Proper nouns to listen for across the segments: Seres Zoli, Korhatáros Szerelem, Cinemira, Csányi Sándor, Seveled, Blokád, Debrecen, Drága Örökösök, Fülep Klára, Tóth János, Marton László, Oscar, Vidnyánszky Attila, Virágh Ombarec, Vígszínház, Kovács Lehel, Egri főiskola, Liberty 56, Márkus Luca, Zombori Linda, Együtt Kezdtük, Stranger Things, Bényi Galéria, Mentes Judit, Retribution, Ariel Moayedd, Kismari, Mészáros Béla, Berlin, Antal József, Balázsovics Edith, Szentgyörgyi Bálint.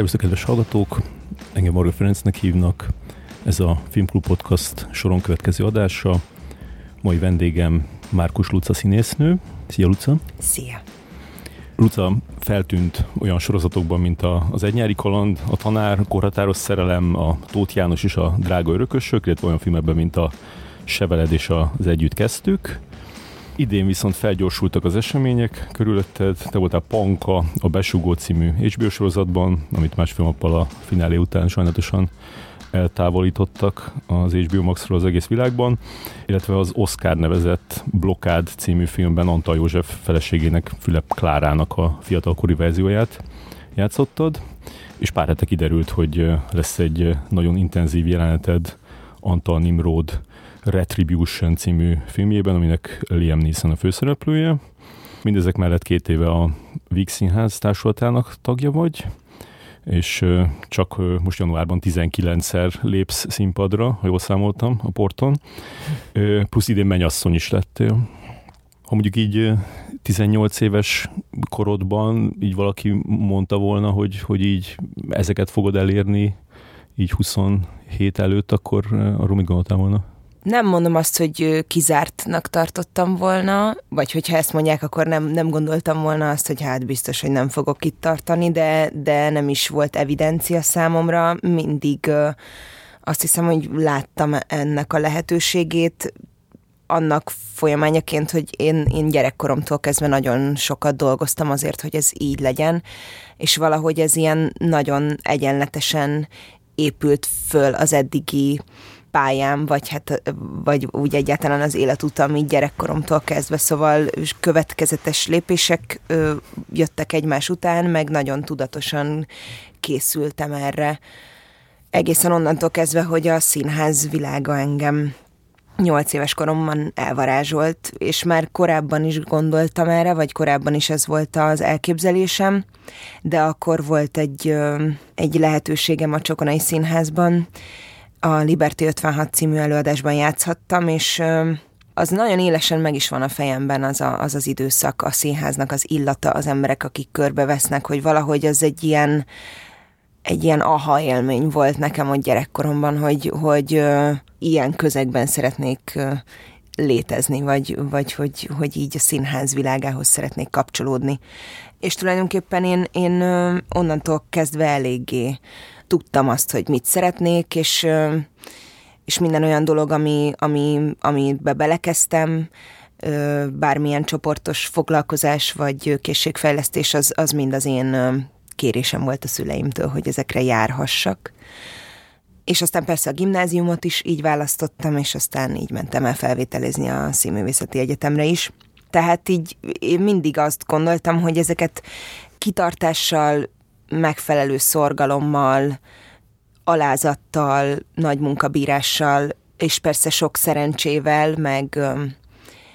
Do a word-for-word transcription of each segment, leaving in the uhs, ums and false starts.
Szervusztok, kedves hallgatók! Engem Marga Ferencnek hívnak. Ez a Filmklub Podcast soron következő adása. Mai vendégem Márkus Luca színésznő. Szia, Luca! Szia! Luca feltűnt olyan sorozatokban, mint az Egynyári Kaland, a Tanár, a Korhatáros Szerelem, a Tóth János és a Drága Örökösök, illetve olyan filmekben, mint a Seveled és az Együtt Kezdtük. Idén viszont felgyorsultak az események körülötted, te voltál Panka a Besúgó című há bé o sorozatban, amit másfél nappal a finálé után sajnálatosan eltávolítottak az há bé o Maxról az egész világban, illetve az Oscar nevezett Blokád című filmben Antal József feleségének, Fülep Klárának a fiatalkori verzióját játszottad, és pár hete kiderült, hogy lesz egy nagyon intenzív jeleneted Antal Nimród Retribution című filmjében, aminek Liam Neeson a főszereplője. Mindezek mellett két éve a Vígszínház társulatának tagja vagy, és csak most januárban tizenkilencszer lépsz színpadra, ha jól számoltam, a Porton. Plusz idén mennyasszony is lettél. Ha mondjuk így tizennyolc éves korodban így valaki mondta volna, hogy, hogy így ezeket fogod elérni így huszonhét előtt, akkor arról mit gondoltál volna? Nem mondom azt, hogy kizártnak tartottam volna, vagy hogyha ezt mondják, akkor nem, nem gondoltam volna azt, hogy hát biztos, hogy nem fogok itt tartani, de, de nem is volt evidencia számomra. Mindig azt hiszem, hogy láttam ennek a lehetőségét, annak folyamányaként, hogy én, én gyerekkoromtól kezdve nagyon sokat dolgoztam azért, hogy ez így legyen, és valahogy ez ilyen nagyon egyenletesen épült föl az eddigi pályám, vagy, hát, vagy úgy egyáltalán az életutam így gyerekkoromtól kezdve, szóval következetes lépések ö, jöttek egymás után, meg nagyon tudatosan készültem erre. Egészen onnantól kezdve, hogy a színház világa engem nyolc éves koromban elvarázsolt, és már korábban is gondoltam erre, vagy korábban is ez volt az elképzelésem, de akkor volt egy, ö, egy lehetőségem a Csokonai Színházban, a Liberty ötvenhat című előadásban játszhattam, és az nagyon élesen meg is van a fejemben az, a, az az időszak, a színháznak az illata, az emberek, akik körbevesznek, hogy valahogy az egy ilyen, egy ilyen aha élmény volt nekem ott gyerekkoromban, hogy, hogy ilyen közegben szeretnék létezni, vagy, vagy hogy, hogy így a színház világához szeretnék kapcsolódni. És tulajdonképpen én, én onnantól kezdve eléggé tudtam azt, hogy mit szeretnék, és, és minden olyan dolog, ami, ami, amibe belekezdtem, bármilyen csoportos foglalkozás vagy készségfejlesztés, az, az mind az én kérésem volt a szüleimtől, hogy ezekre járhassak. És aztán persze a gimnáziumot is így választottam, és aztán így mentem el felvételizni a Színművészeti Egyetemre is. Tehát így én mindig azt gondoltam, hogy ezeket kitartással, megfelelő szorgalommal, alázattal, nagy munkabírással, és persze sok szerencsével, meg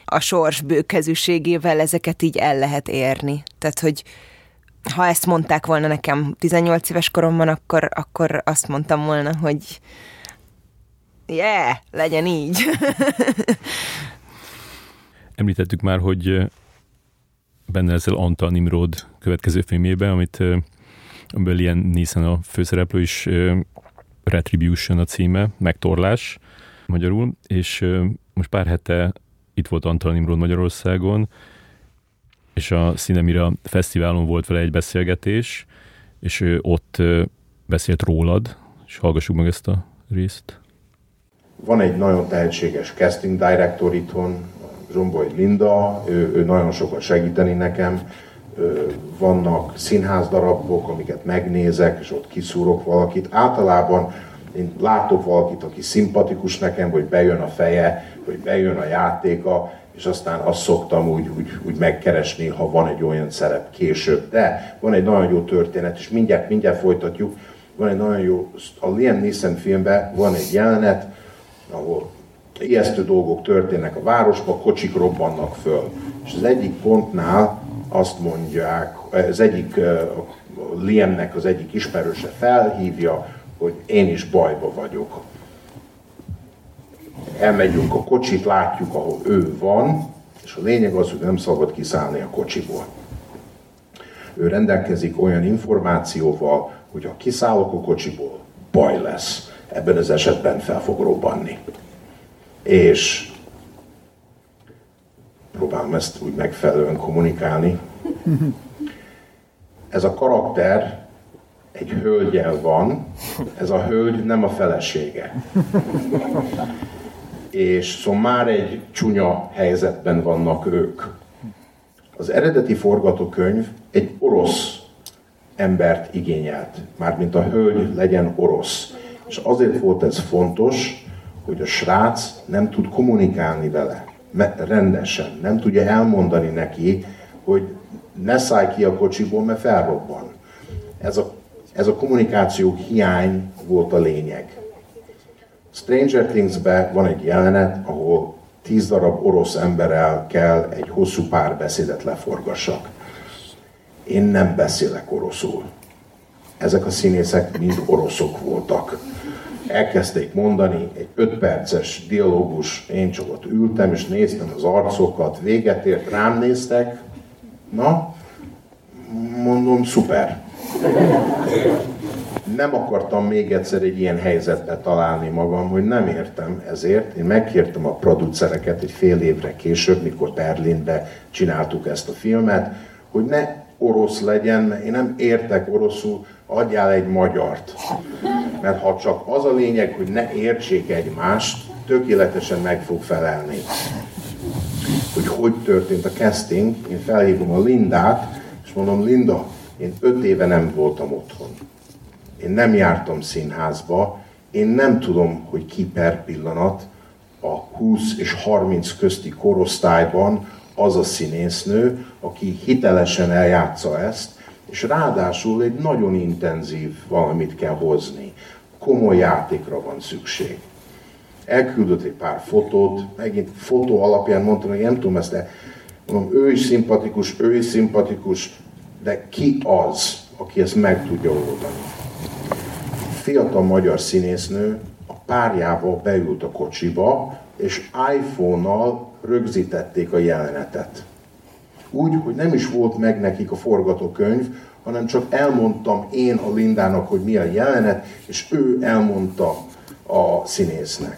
a sors bőkezűségével ezeket így el lehet érni. Tehát, hogy ha ezt mondták volna nekem tizennyolc éves koromban, akkor, akkor azt mondtam volna, hogy yeah, legyen így. Említettük már, hogy benne ezzel Antal Nimród következő filmjében, amit amiből Liam Neeson a főszereplő is, uh, Retribution a címe, megtorlás magyarul, és uh, most pár hete itt volt Antal Nimród Magyarországon, és a Cinemira fesztiválon volt vele egy beszélgetés, és uh, ott uh, beszélt rólad, és hallgassuk meg ezt a részt. Van egy nagyon tehetséges casting director itthon, Zombori Linda, ő, ő nagyon sokat segíteni nekem. Vannak színházdarabok, amiket megnézek, és ott kiszúrok valakit. Általában én látok valakit, aki szimpatikus nekem, vagy bejön a feje, vagy bejön a játéka, és aztán azt szoktam úgy, úgy, úgy megkeresni, ha van egy olyan szerep később. De van egy nagyon jó történet, és mindjárt, mindjárt folytatjuk. Van egy nagyon jó, a Liam Neeson filmben van egy jelenet, ahol ijesztő dolgok történnek a városban, kocsik robbannak föl. És az egyik pontnál azt mondják, az egyik Liamnek az egyik ismerőse felhívja, hogy én is bajba vagyok. Elmegyünk a kocsit, látjuk, ahol ő van, és a lényeg az, hogy nem szabad kiszállni a kocsiból. ő rendelkezik olyan információval, hogy ha kiszállok a kocsiból, baj lesz. Ebben az esetben fel fog robbanni. És próbálom ezt úgy megfelelően kommunikálni. Ez a karakter egy hölgyel van, ez a hölgy nem a felesége. És szóval már egy csúnya helyzetben vannak ők. Az eredeti forgatókönyv egy orosz embert igényelt, mármint a hölgy legyen orosz. És azért volt ez fontos, hogy a srác nem tud kommunikálni vele, rendesen, nem tudja elmondani neki, hogy ne szállj ki a kocsiból, mert felrobban. Ez a, ez a kommunikáció hiány volt a lényeg. Stranger Things-ben van egy jelenet, ahol tíz darab orosz emberrel kell egy hosszú párbeszédet leforgassak. Én nem beszélek oroszul. Ezek a színészek mind oroszok voltak. Elkezdték mondani egy ötperces dialógus, én csak ott ültem és néztem az arcokat, véget ért, rám néztek. Na, mondom, szuper. Nem akartam még egyszer egy ilyen helyzetbe találni magam, hogy nem értem ezért. Én megkértem a producereket egy fél évre később, mikor Berlinbe csináltuk ezt a filmet, hogy ne orosz legyen, mert én nem értek oroszul, adjál egy magyart. Mert ha csak az a lényeg, hogy ne értsék egymást, tökéletesen meg fog felelni. Hogy hogy történt a casting, én felhívom a Lindát, és mondom, Linda, én öt éve nem voltam otthon. Én nem jártam színházba, én nem tudom, hogy ki per pillanat a húsz és harminc közti korosztályban az a színésznő, aki hitelesen eljátsza ezt, és ráadásul egy nagyon intenzív valamit kell hozni. Komoly játékra van szükség. Elküldött egy pár fotót, megint fotó alapján mondtam, hogy nem tudom ezt, de mondom, ő is szimpatikus, ő is szimpatikus, de ki az, aki ezt meg tudja oldani? A fiatal magyar színésznő a párjával beült a kocsiba, és iPhone-nal rögzítették a jelenetet. Úgy, hogy nem is volt meg nekik a forgatókönyv, hanem csak elmondtam én a Lindának, hogy mi a jelenet, és ő elmondta a színésznek.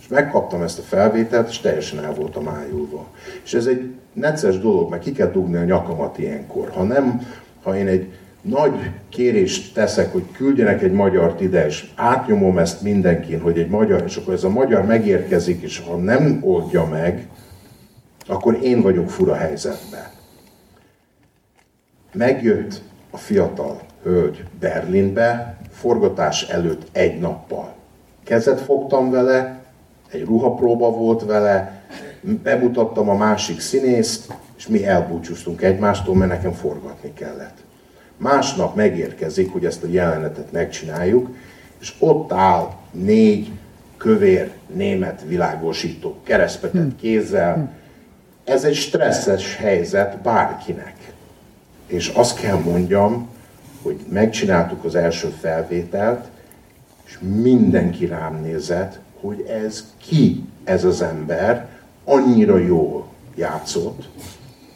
És megkaptam ezt a felvételt, és teljesen el voltam ájulva. És ez egy necces dolog, mert ki kell dugni a nyakamat ilyenkor. Ha nem, ha én egy nagy kérést teszek, hogy küldjenek egy magyart ide, és átnyomom ezt mindenkin, hogy egy magyar, és akkor ez a magyar megérkezik, és ha nem oldja meg, akkor én vagyok fura helyzetben. Megjött a fiatal hölgy Berlinbe, forgatás előtt egy nappal. Kezet fogtam vele, egy ruhapróba volt vele, bemutattam a másik színészt, és mi elbúcsúztunk egymástól, mert nekem forgatni kellett. Másnap megérkezik, hogy ezt a jelenetet megcsináljuk, és ott áll négy kövér német világosító, keresztpetett kézzel. Ez egy stresszes helyzet bárkinek. És azt kell mondjam, hogy megcsináltuk az első felvételt, és mindenki rám nézett, hogy ez ki ez az ember, annyira jól játszott,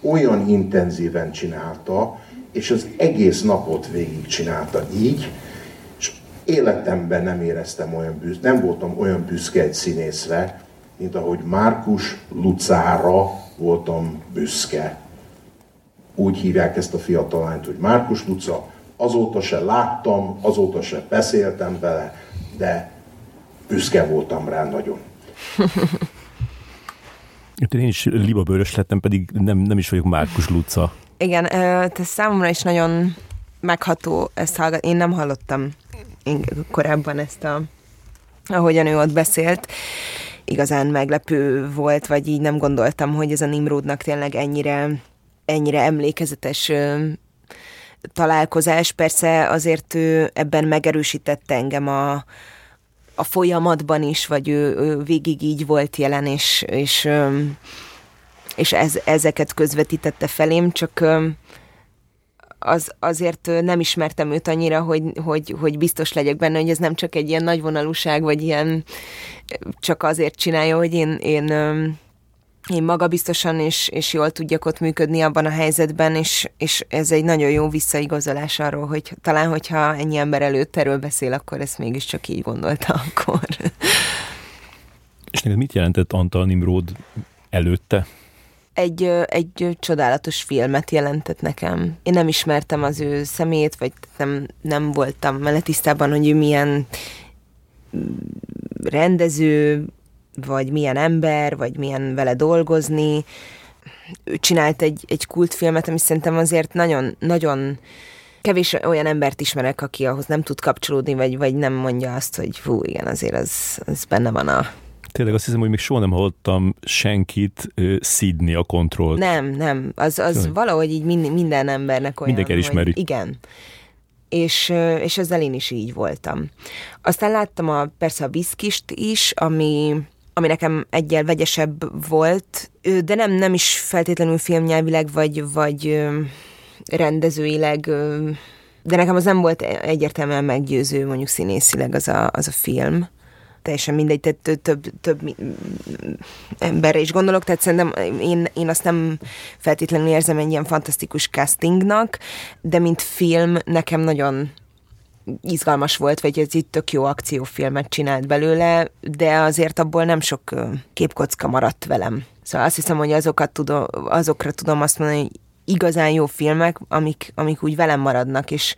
olyan intenzíven csinálta, és az egész napot végig csinálta így, és életemben nem éreztem olyan büszke, nem voltam olyan büszke egy színészre, mint ahogy Márkus Lucára voltam büszke. Úgy hívják ezt a fiatal lányt, hogy Márkus Luca, azóta se láttam, azóta se beszéltem vele, de büszke voltam rá nagyon. Én is libabőrös lettem, pedig nem, nem is vagyok Márkus Luca. Igen, te számomra is nagyon megható ezt hallgatni. Én nem hallottam én korábban ezt, a, ahogyan ő ott beszélt. Igazán meglepő volt, vagy így nem gondoltam, hogy ez a Nimródnak tényleg ennyire, ennyire emlékezetes találkozás. Persze azért ő ebben megerősítette engem a, a folyamatban is, vagy ő, ő végig így volt jelen, és, és, és ez, ezeket közvetítette felém, csak az, azért nem ismertem őt annyira, hogy, hogy, hogy biztos legyek benne, hogy ez nem csak egy ilyen nagyvonalúság, vagy ilyen csak azért csinálja, hogy én, én én magabiztosan és, és jól tudjak ott működni abban a helyzetben, és, és ez egy nagyon jó visszaigazolás arról, hogy talán, hogyha ennyi ember előtt erről beszél, akkor ezt mégiscsak így gondolta akkor. És neked mit jelentett Antal Nimród előtte? Egy, egy csodálatos filmet jelentett nekem. Én nem ismertem az ő szemét, vagy nem, nem voltam mellett tisztában, hogy ő milyen rendező, vagy milyen ember, vagy milyen vele dolgozni. Ő csinált egy, egy kultfilmet, ami szerintem azért nagyon, nagyon kevés olyan embert ismerek, aki ahhoz nem tud kapcsolódni, vagy, vagy nem mondja azt, hogy hú, igen, azért az, az benne van a... Tényleg azt hiszem, hogy még soha nem hallottam senkit uh, szidni a kontrollt. Nem, nem. Az, az valahogy így mind, minden embernek olyan. Mindenki elismeri. Igen. És, és ezzel én is így voltam. Aztán láttam a, persze a Viszkist is, ami, ami nekem egyel vegyesebb volt, de nem, nem is feltétlenül filmnyelvileg, vagy, vagy rendezőileg, de nekem az nem volt egyértelműen meggyőző, mondjuk színészileg az a, az a film. Teljesen mindegy, tehát több, több emberre is gondolok, tehát szerintem én, én azt nem feltétlenül érzem egy ilyen fantasztikus castingnak, de mint film nekem nagyon izgalmas volt, vagy ez itt tök jó akciófilmet csinált belőle, de azért abból nem sok képkocka maradt velem. Szóval azt hiszem, hogy azokat tudom, azokra tudom azt mondani, hogy igazán jó filmek, amik, amik úgy velem maradnak, és,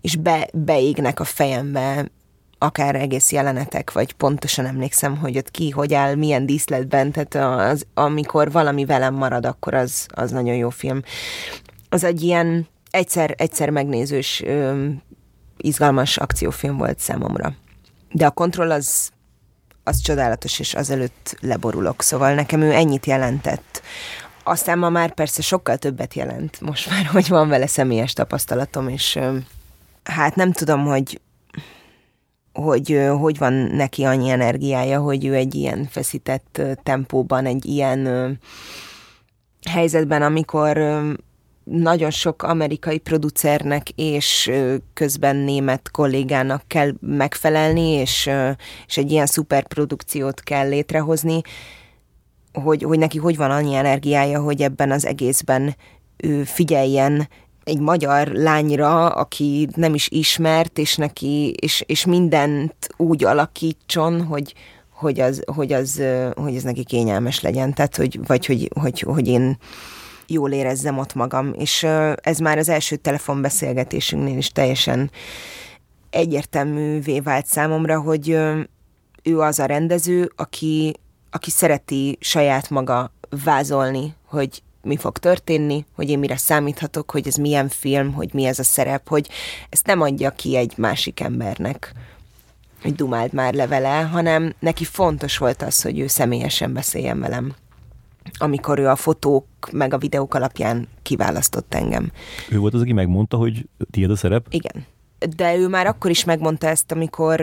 és be, beégnek a fejembe, akár egész jelenetek, vagy pontosan emlékszem, hogy ott ki, hogy áll, milyen díszletben, tehát az, amikor valami velem marad, akkor az, az nagyon jó film. Az egy ilyen egyszer, egyszer megnézős, ö, izgalmas akciófilm volt számomra. De a kontroll az, az csodálatos, és azelőtt leborulok, szóval nekem ő ennyit jelentett. Aztán ma már persze sokkal többet jelent, most már, hogy van vele személyes tapasztalatom, és ö, hát nem tudom, hogy hogy hogy van neki annyi energiája, hogy ő egy ilyen feszített tempóban, egy ilyen ö, helyzetben, amikor ö, nagyon sok amerikai producernek és ö, közben német kollégának kell megfelelni, és, ö, és egy ilyen szuperprodukciót kell létrehozni, hogy, hogy neki hogy van annyi energiája, hogy ebben az egészben ő figyeljen egy magyar lányra, aki nem is ismert, és neki, és, és mindent úgy alakítson, hogy, hogy, az, hogy, az, hogy ez neki kényelmes legyen, tehát, hogy, vagy hogy, hogy, hogy én jól érezzem ott magam. És ez már az első telefonbeszélgetésünknél is teljesen egyértelművé vált számomra, hogy ő az a rendező, aki, aki szereti saját maga vázolni, hogy mi fog történni, hogy én mire számíthatok, hogy ez milyen film, hogy mi ez a szerep, hogy ezt nem adja ki egy másik embernek, hogy dumáld már le vele, hanem neki fontos volt az, hogy ő személyesen beszéljen velem, amikor ő a fotók meg a videók alapján kiválasztott engem. Ő volt az, aki megmondta, hogy tiéd a szerep? Igen. De ő már akkor is megmondta ezt, amikor,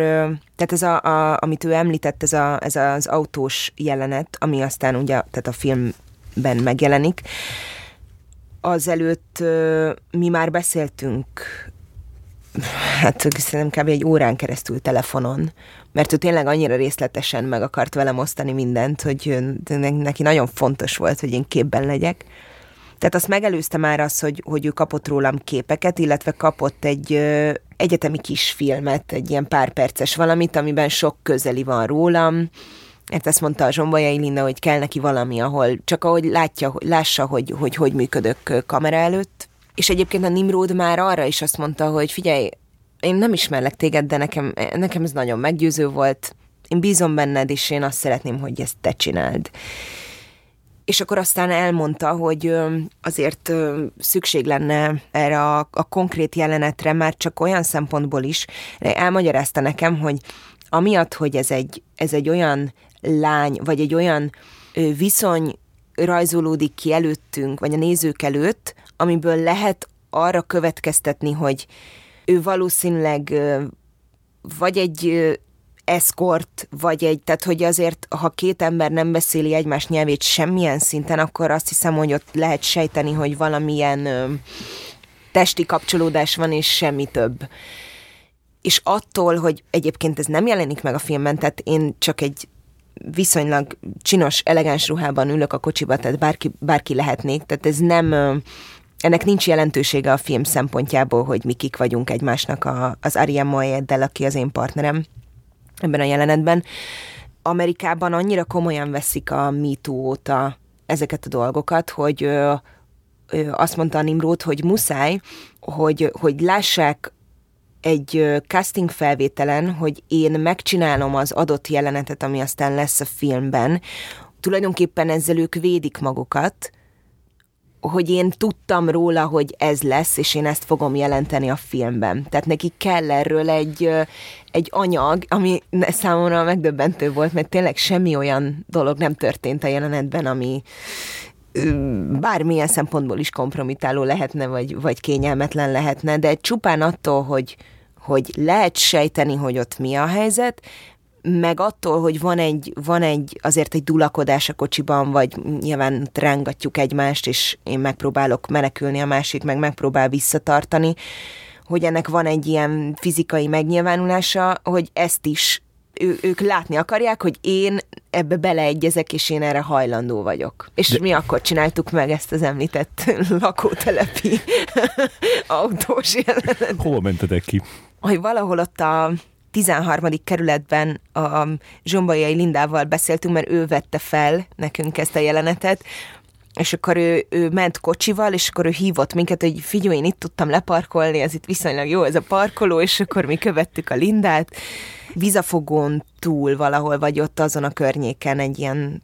tehát ez a, a, amit ő említett, ez, a, ez az autós jelenet, ami aztán ugye, tehát a film ben megjelenik. Azelőtt ö, mi már beszéltünk, hát szerintem kb. Egy órán keresztül telefonon, mert ő tényleg annyira részletesen meg akart velem osztani mindent, hogy neki nagyon fontos volt, hogy én képben legyek. Tehát azt megelőzte már az, hogy, hogy ő kapott rólam képeket, illetve kapott egy ö, egyetemi kisfilmet, egy ilyen pár perces valamit, amiben sok közeli van rólam. Hát ezt mondta a Zombori Linda, hogy kell neki valami, ahol csak ahogy látja, lássa, hogy, hogy hogy működök kamera előtt. És egyébként a Nimród már arra is azt mondta, hogy figyelj, én nem ismerlek téged, de nekem, nekem ez nagyon meggyőző volt. Én bízom benned, és én azt szeretném, hogy ezt te csináld. És akkor aztán elmondta, hogy azért szükség lenne erre a, a konkrét jelenetre, már csak olyan szempontból is. Elmagyarázta nekem, hogy amiatt, hogy ez egy, ez egy olyan lány, vagy egy olyan viszony rajzolódik ki előttünk, vagy a nézők előtt, amiből lehet arra következtetni, hogy ő valószínűleg vagy egy eszkort, vagy egy, tehát hogy azért, ha két ember nem beszéli egymás nyelvét semmilyen szinten, akkor azt hiszem, hogy ott lehet sejteni, hogy valamilyen testi kapcsolódás van, és semmi több. És attól, hogy egyébként ez nem jelenik meg a filmben, tehát én csak egy viszonylag csinos, elegáns ruhában ülök a kocsiba, tehát bárki, bárki lehetnék, tehát ez nem... Ennek nincs jelentősége a film szempontjából, hogy mi kik vagyunk egymásnak a, az Ariel Moayeddel, aki az én partnerem ebben a jelenetben. Amerikában annyira komolyan veszik a Me Too óta ezeket a dolgokat, hogy ö, ö, azt mondta a Nimród, hogy muszáj, hogy, hogy lássák egy casting felvételen, hogy én megcsinálom az adott jelenetet, ami aztán lesz a filmben. Tulajdonképpen ezzel ők védik magukat, hogy én tudtam róla, hogy ez lesz, és én ezt fogom jelenteni a filmben. Tehát neki kell erről egy, egy anyag, ami számomra megdöbbentő volt, mert tényleg semmi olyan dolog nem történt a jelenetben, ami bármilyen szempontból is kompromitáló lehetne, vagy, vagy kényelmetlen lehetne, de csupán attól, hogy, hogy lehet sejteni, hogy ott mi a helyzet, meg attól, hogy van egy, van egy, azért egy dulakodás a kocsiban, vagy nyilván rángatjuk egymást, és én megpróbálok menekülni, a másik meg megpróbál visszatartani, hogy ennek van egy ilyen fizikai megnyilvánulása, hogy ezt is ő, ők látni akarják, hogy én ebbe beleegyezek, és én erre hajlandó vagyok. És de... mi akkor csináltuk meg ezt az említett lakótelepi autós jelenetet. Hol mentetek ki? Hogy valahol ott a tizenharmadik kerületben a Zombori Lindával beszéltünk, mert ő vette fel nekünk ezt a jelenetet, és akkor ő, ő ment kocsival, és akkor ő hívott minket, hogy figyelj, én itt tudtam leparkolni, ez itt viszonylag jó, ez a parkoló, és akkor mi követtük a Lindát. Vizafogón túl valahol, vagy ott azon a környéken egy ilyen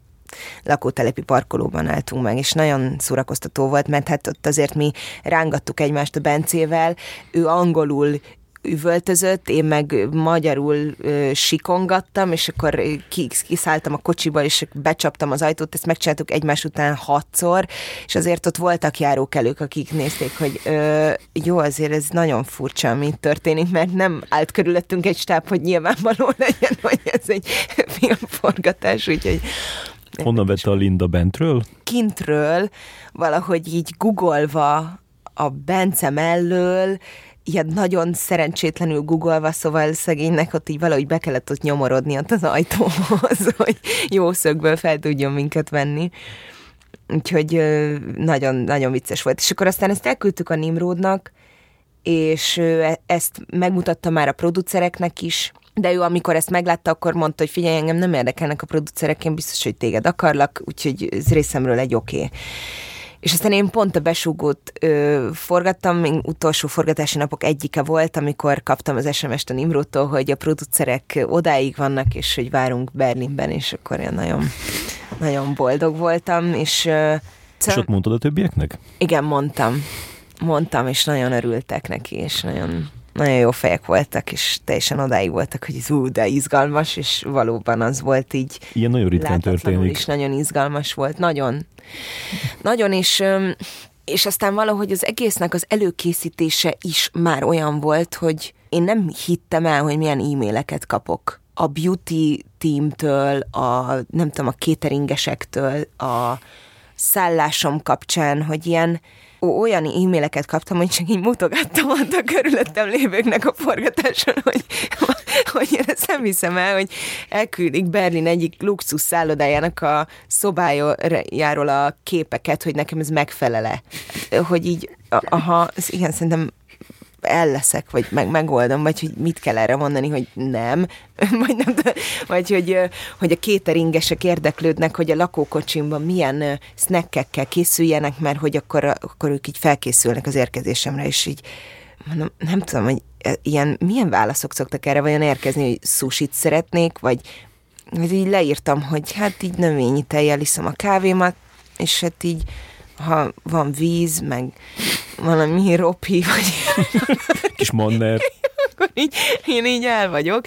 lakótelepi parkolóban álltunk meg, és nagyon szórakoztató volt, mert hát ott azért mi rángattuk egymást a Bencével, ő angolul üvöltözött, én meg magyarul ö, sikongattam, és akkor kiszálltam a kocsiba, és becsaptam az ajtót, ezt megcsináltuk egymás után hatszor, és azért ott voltak járókelők, akik nézték, hogy ö, jó, azért ez nagyon furcsa, mi történik, mert nem állt körülöttünk egy stáb, hogy nyilvánvaló legyen, hogy ez egy filmforgatás, úgyhogy... Honnan vette a Linda, bentről? Kintről, valahogy így googolva a Bence mellől, ilyen nagyon szerencsétlenül googolva, szóval szegénynek ott így valahogy be kellett ott nyomorodni ott az ajtóhoz, hogy jó szögből fel tudjon minket venni. Úgyhogy nagyon, nagyon vicces volt. És akkor aztán ezt elküldtük a Nimródnak, és ezt megmutatta már a producereknek is, de ő amikor ezt meglátta, akkor mondta, hogy figyelj, engem nem érdekelnek a producerek, én biztos, hogy téged akarlak, úgyhogy ez részemről egy oké. Okay. És aztán én pont a Besúgót ö, forgattam, még utolsó forgatási napok egyike volt, amikor kaptam az es em est a Nimródtól, hogy a producerek odáig vannak, és hogy várunk Berlinben, és akkor én nagyon, nagyon boldog voltam. És, ö, és ott mondtad a többieknek? Igen, mondtam. Mondtam, és nagyon örültek neki, és nagyon, nagyon jó fejek voltak, és teljesen odáig voltak, hogy ez ú, de izgalmas, és valóban az volt így. Ilyen nagyon ritkán történik. És nagyon izgalmas volt, nagyon. Nagyon, és, és aztán valahogy az egésznek az előkészítése is már olyan volt, hogy én nem hittem el, hogy milyen e-maileket kapok. A beauty teamtől, a, nem tudom, a cateringesektől, a szállásom kapcsán, hogy ilyen olyan e-maileket kaptam, hogy csak így mutogattam ott a körülöttem lévőknek a forgatáson, hogy, hogy én ezt nem hiszem el, hogy elküldik Berlin egyik luxus szállodájának a szobájáról a képeket, hogy nekem ez megfelele. Hogy így, aha, igen, szerintem elleszek, vagy meg, megoldom, vagy hogy mit kell erre mondani, hogy nem, vagy, nem, vagy hogy, hogy a cateringesek érdeklődnek, hogy a lakókocsimban milyen snackekkel készüljenek, mert hogy akkor, akkor ők így felkészülnek az érkezésemre, és így mondom, nem tudom, hogy ilyen, milyen válaszok szoktak erre vajon érkezni, hogy sushit szeretnék, vagy, vagy így leírtam, hogy hát így növényi tejjel iszom a kávémat, és hát így ha van víz, meg valami ropi, vagy... Kis manner. Akkor így, én így el vagyok.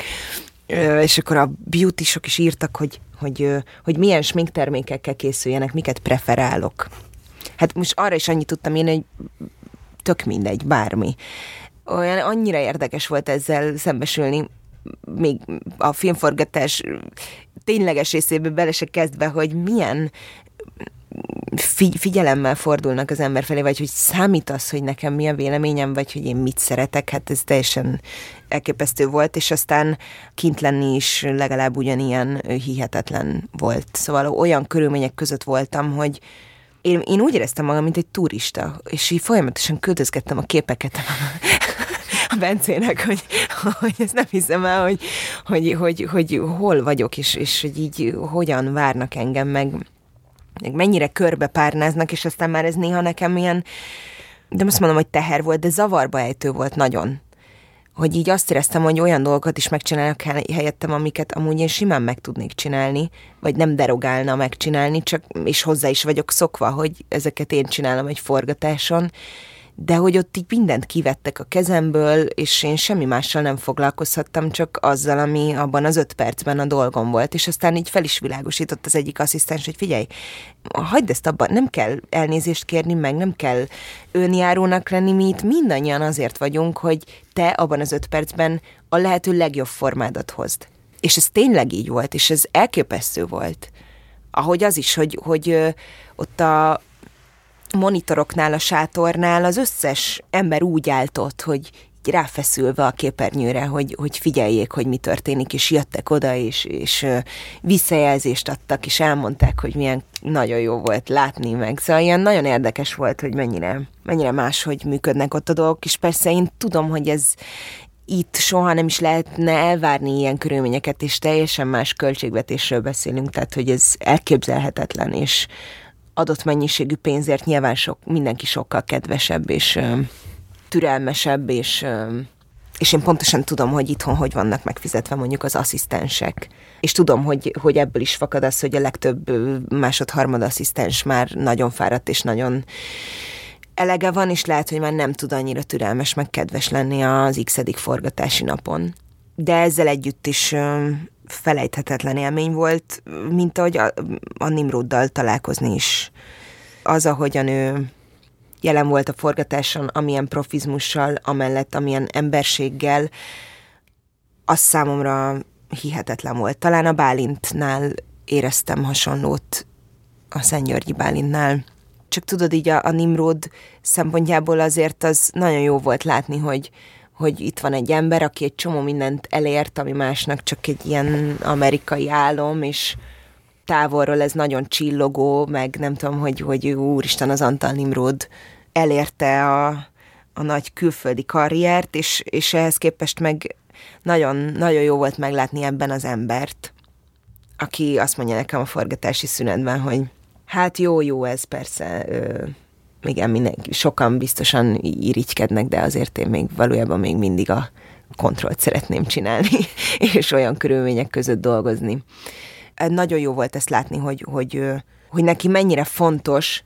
És akkor a beauty-sok is írtak, hogy, hogy, hogy milyen sminktermékekkel készüljenek, miket preferálok. Hát most arra is annyit tudtam én, hogy tök mindegy, bármi. Olyan annyira érdekes volt ezzel szembesülni, még a filmforgatás tényleges részébe bele se kezdve, hogy milyen... figy- figyelemmel fordulnak az ember felé, vagy hogy számít az, hogy nekem mi a véleményem, vagy hogy én mit szeretek, hát ez teljesen elképesztő volt, és aztán kint lenni is legalább ugyanilyen hihetetlen volt. Szóval olyan körülmények között voltam, hogy én, én úgy éreztem magam, mint egy turista, és így folyamatosan küldözgettem a képeket a Bencének, hogy, hogy ezt nem hiszem el, hogy, hogy, hogy, hogy hol vagyok, és, és hogy így hogyan várnak engem, meg mennyire körbe párnáznak, és aztán már ez néha nekem ilyen, de azt mondom, hogy teher volt, de zavarba ejtő volt nagyon. Hogy így azt éreztem, hogy olyan dolgokat is megcsinálok helyettem, amiket amúgy én simán meg tudnék csinálni, vagy nem derogálna megcsinálni, csak és hozzá is vagyok szokva, hogy ezeket én csinálom egy forgatáson, de hogy ott így mindent kivettek a kezemből, és én semmi mással nem foglalkozhattam, csak azzal, ami abban az öt percben a dolgom volt, és aztán így fel is világosított az egyik asszisztens, hogy figyelj, hagyd ezt abban, nem kell elnézést kérni meg, nem kell önjárónak lenni, mi itt mindannyian azért vagyunk, hogy te abban az öt percben a lehető legjobb formádat hozd. És ez tényleg így volt, és ez elképesztő volt. Ahogy az is, hogy, hogy ott a monitoroknál, a sátornál az összes ember úgy állt ott, hogy ráfeszülve a képernyőre, hogy, hogy figyeljék, hogy mi történik, és jöttek oda, és, és visszajelzést adtak, és elmondták, hogy milyen nagyon jó volt látni meg. Szóval ilyen nagyon érdekes volt, hogy mennyire, mennyire máshogy működnek ott a dolgok, és persze én tudom, hogy ez itt soha nem is lehetne elvárni ilyen körülményeket, és teljesen más költségvetésről beszélünk, tehát hogy ez elképzelhetetlen, és adott mennyiségű pénzért nyilván sok, mindenki sokkal kedvesebb, és ö, türelmesebb, és, ö, és én pontosan tudom, hogy itthon hogy vannak megfizetve mondjuk az asszisztensek. És tudom, hogy, hogy ebből is fakad az, hogy a legtöbb másod-harmad asszisztens már nagyon fáradt, és nagyon elege van, és lehet, hogy már nem tud annyira türelmes, meg kedves lenni az x-edik forgatási napon. De ezzel együtt is ö, felejthetetlen élmény volt, mint ahogy a, a Nimróddal találkozni is. Az, ahogyan ő jelen volt a forgatáson, amilyen profizmussal, amellett amilyen emberséggel, az számomra hihetetlen volt. Talán a Bálintnál éreztem hasonlót, a Szentgyörgyi Bálintnál. Csak tudod, így a, a Nimród szempontjából azért az nagyon jó volt látni, hogy hogy itt van egy ember, aki egy csomó mindent elért, ami másnak csak egy ilyen amerikai álom, és távolról ez nagyon csillogó, meg nem tudom, hogy, hogy úristen, az Antal Nimród elérte a, a nagy külföldi karriert, és, és ehhez képest meg nagyon, nagyon jó volt meglátni ebben az embert, aki azt mondja nekem a forgatási szünetben, hogy hát jó, jó ez persze, ö, igen, mindenki, sokan biztosan irigykednek, de azért én még valójában még mindig a kontrollt szeretném csinálni, és olyan körülmények között dolgozni. Nagyon jó volt ezt látni, hogy, hogy, hogy neki mennyire fontos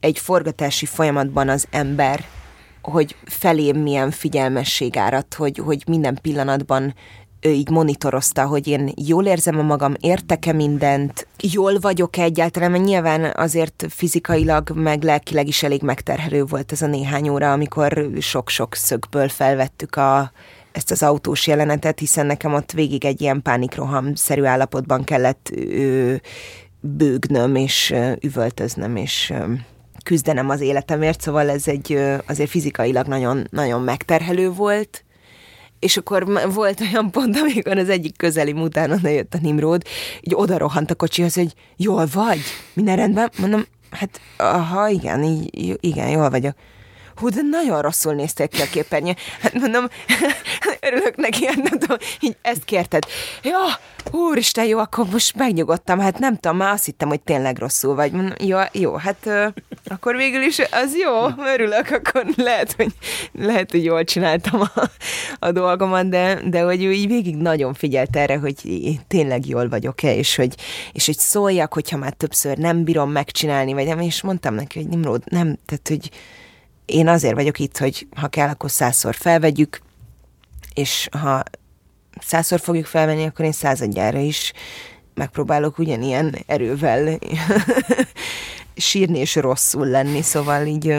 egy forgatási folyamatban az ember, hogy felé milyen figyelmesség árat, hogy, hogy minden pillanatban ő így monitorozta, hogy én jól érzem a magam, értek-e mindent, jól vagyok-e egyáltalán, mert nyilván azért fizikailag, meg lelkileg is elég megterhelő volt ez a néhány óra, amikor sok-sok szögből felvettük a, ezt az autós jelenetet, hiszen nekem ott végig egy ilyen pánikroham-szerű állapotban kellett ö, bőgnöm, és ö, üvöltöznöm, és ö, küzdenem az életemért, szóval ez egy ö, azért fizikailag nagyon, nagyon megterhelő volt. És akkor volt olyan pont, amikor az egyik közeli után oda jött a Nimród, így oda rohant a kocsihoz, hogy jól vagy? Minden rendben? Mondom, hát aha, igen, így, igen, jól vagyok. Hú, de nagyon rosszul néztél ki a képernyő. Hát mondom, örülök neki, hát nem tudom, így ezt kérted. Ja, úristen, jó, akkor most megnyugodtam, hát nem tudom, már azt hittem, hogy tényleg rosszul vagy. Mondom, jó, jó, hát ö, akkor végül is az jó, örülök, akkor lehet, hogy, lehet, hogy jól csináltam a, a dolgomat, de, de hogy ő így végig nagyon figyelt erre, hogy tényleg jól vagyok-e, és hogy, és hogy szóljak, hogyha már többször nem bírom megcsinálni, vagy nem, és mondtam neki, hogy Nimród, nem, tehát, hogy én azért vagyok itt, hogy ha kell, akkor százszor felvegyük, és ha százszor fogjuk felvenni, akkor én századjára is megpróbálok ugyanilyen erővel sírni és rosszul lenni, szóval így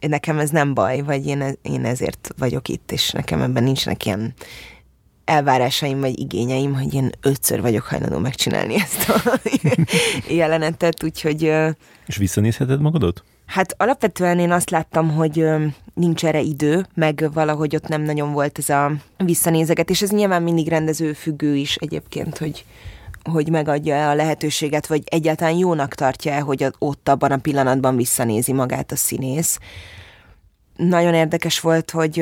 nekem ez nem baj, vagy én, én ezért vagyok itt, és nekem ebben nincsnek ilyen elvárásaim vagy igényeim, hogy én ötször vagyok hajlandó megcsinálni ezt a jelenetet, úgyhogy... És visszanézheted magadat? Hát alapvetően én azt láttam, hogy nincs erre idő, meg valahogy ott nem nagyon volt ez a visszanézegetés, és ez nyilván mindig rendező függő is egyébként, hogy, hogy megadja-e a lehetőséget, vagy egyáltalán jónak tartja-e, hogy ott abban a pillanatban visszanézi magát a színész. Nagyon érdekes volt, hogy